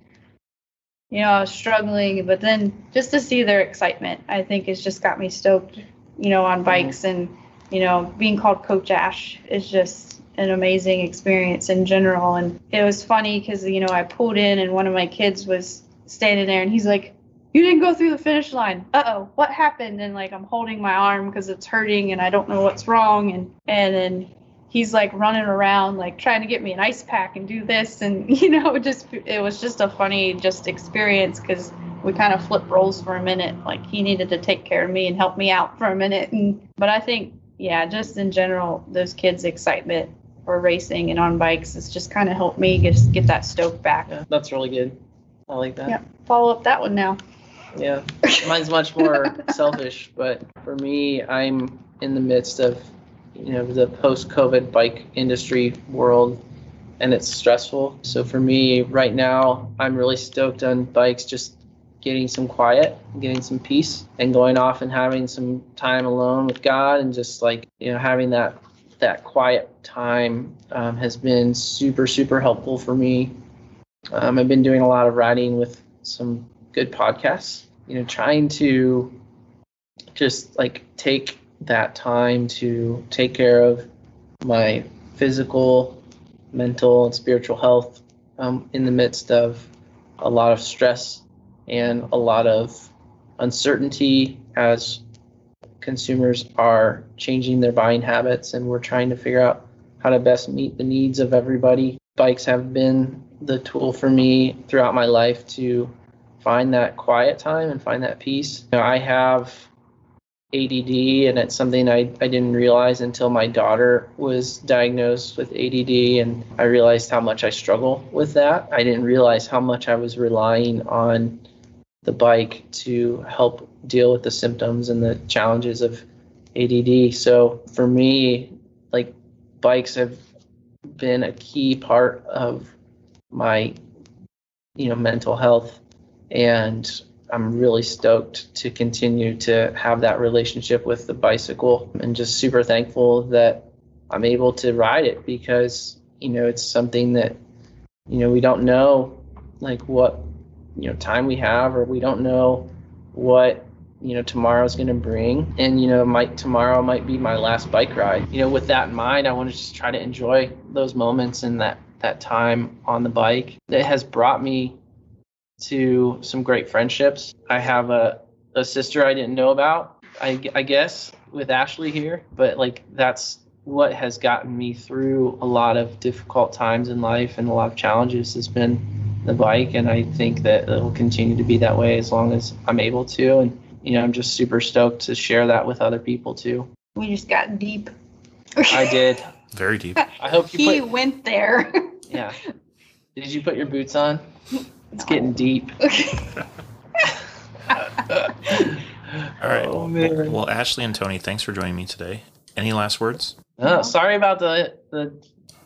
you know, I was struggling, but then just to see their excitement, I think has just got me stoked, you know, on bikes. And, you know, being called Coach Ash is just an amazing experience in general. And it was funny because, you know, I pulled in and one of my kids was standing there and he's like, "You didn't go through the finish line. Uh-oh, what happened?" And, like, I'm holding my arm because it's hurting and I don't know what's wrong. And, and then he's, like, running around, like, trying to get me an ice pack and do this. And, you know, just it was just a funny just experience because we kind of flipped roles for a minute. Like, he needed to take care of me and help me out for a minute. And But I think, yeah, just in general, those kids' excitement for racing and on bikes has just kind of helped me just get that stoke back. Yeah, that's really good. I like that. Yeah, follow up that one now. Yeah, mine's much more selfish, but for me, I'm in the midst of, you know, the post-COVID bike industry world, and it's stressful. So for me right now, I'm really stoked on bikes, just getting some quiet, getting some peace, and going off and having some time alone with God, and just, like, you know, having that that quiet time um, has been super, super helpful for me. Um, I've been doing a lot of riding with some good podcasts, you know, trying to just, like, take that time to take care of my physical, mental, and spiritual health um, in the midst of a lot of stress and a lot of uncertainty as consumers are changing their buying habits, and we're trying to figure out how to best meet the needs of everybody. Bikes have been the tool for me throughout my life to find that quiet time and find that peace. You know, I have A D D, and it's something I, I didn't realize until my daughter was diagnosed with A D D, and I realized how much I struggle with that. I didn't realize how much I was relying on the bike to help deal with the symptoms and the challenges of A D D. So for me, like, bikes have been a key part of my, you know, mental health. And I'm really stoked to continue to have that relationship with the bicycle, and just super thankful that I'm able to ride it, because, you know, it's something that, you know, we don't know, like, what, you know, time we have, or we don't know what, you know, tomorrow's going to bring. And, you know, might tomorrow might be my last bike ride. You know, with that in mind, I want to just try to enjoy those moments and that, that time on the bike. That has brought me to some great friendships. I have a, a sister I didn't know about, I, I guess, with Ashley here. But, like, that's what has gotten me through a lot of difficult times in life and a lot of challenges has been the bike. And I think that it will continue to be that way as long as I'm able to. And, you know, I'm just super stoked to share that with other people, too. We just got deep. I did. Very deep. I hope you He put, went there. Yeah. Did you put your boots on? It's no. Getting deep. All right. Oh, well, well, Ashley and Tony, thanks for joining me today. Any last words? Oh, sorry about the the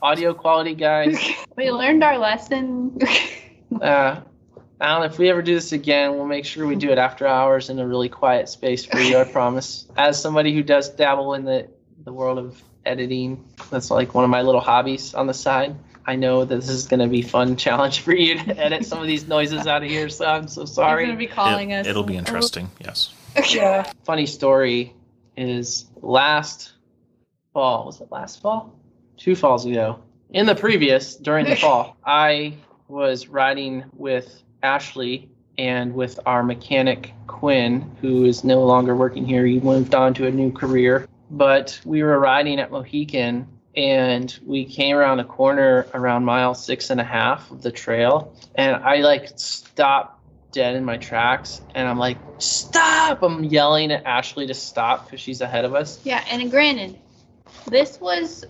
audio quality, guys. We learned our lesson. uh, Alan, if we ever do this again, we'll make sure we do it after hours in a really quiet space for you, I promise. As somebody who does dabble in the, the world of editing, that's, like, one of my little hobbies on the side. I know that this is going to be fun challenge for you to edit some of these noises out of here, so I'm so sorry. You're going to be calling it, us. It'll be interesting, oh. Yes. Yeah. Funny story is last fall, was it last fall? Two falls ago. In the previous, during the fall, I was riding with Ashley and with our mechanic, Quinn, who is no longer working here. He moved on to a new career. But we were riding at Mohican, and we came around a corner around mile six and a half of the trail, and I like stopped dead in my tracks, and I'm like, stop! I'm yelling at Ashley to stop because she's ahead of us. Yeah, and granted, this was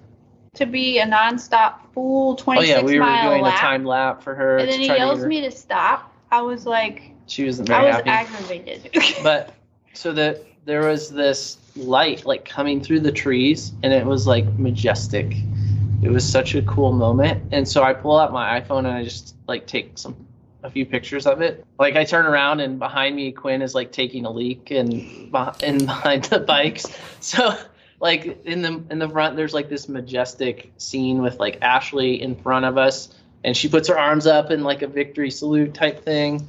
to be a nonstop full twenty-six mile lap. Oh yeah, we were doing lap. a time lap for her. And then he yells her. me to stop. I was like, she wasn't very happy. I was aggravated. But so the there was this light like coming through the trees, and it was like majestic. It was such a cool moment. And so I pull out my iPhone and I just like take some a few pictures of it. Like I turn around and behind me Quinn is like taking a leak and and behind the bikes. So like in the in the front there's like this majestic scene with like Ashley in front of us, and she puts her arms up in like a victory salute type thing,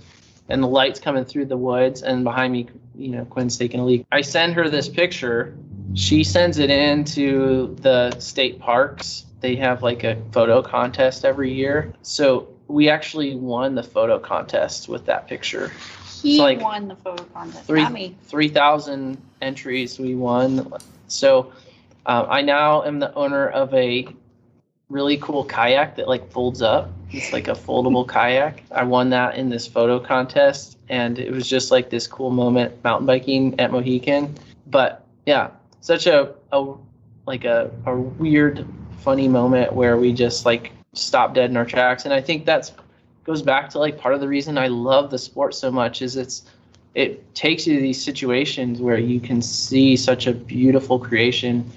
and the light's coming through the woods, and behind me, you know, Quinn's taking a leak. I send her this picture. She sends it in to the state parks. They have like a photo contest every year. So we actually won the photo contest with that picture. He so like won the photo contest, three, not me. three thousand entries we won. So uh, I now am the owner of a really cool kayak that like folds up. It's like a foldable kayak. I won that in this photo contest, and it was just like this cool moment mountain biking at Mohican. But yeah, such a, a like a, a weird, funny moment where we just like stopped dead in our tracks. And I think that's goes back to like part of the reason I love the sport so much is it's it takes you to these situations where you can see such a beautiful creation.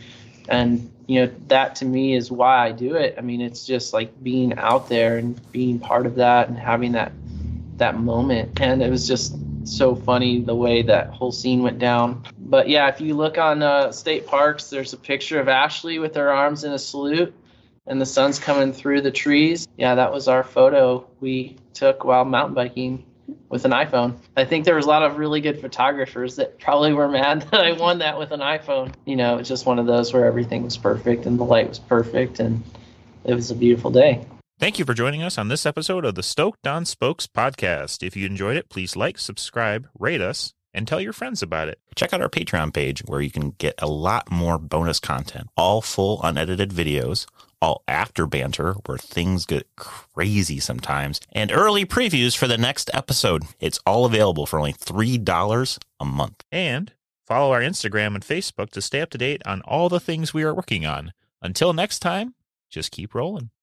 And you know, that to me is why I do it. I mean, it's just like being out there and being part of that and having that that moment. And it was just so funny the way that whole scene went down. But yeah, if you look on uh, state parks, there's a picture of Ashley with her arms in a salute and the sun's coming through the trees. Yeah, that was our photo we took while mountain biking with an iPhone. I think there was a lot of really good photographers that probably were mad that I won that with an iPhone. You know, it's just one of those where everything was perfect and the light was perfect and it was a beautiful day. Thank you for joining us on this episode of the Stoked on Spokes podcast. If you enjoyed it, please like, subscribe, rate us, and tell your friends about it. Check out our Patreon page where you can get a lot more bonus content, all full unedited videos, all after banter where things get crazy sometimes, and early previews for the next episode. It's all available for only three dollars a month. And follow our Instagram and Facebook to stay up to date on all the things we are working on. Until next time, just keep rolling.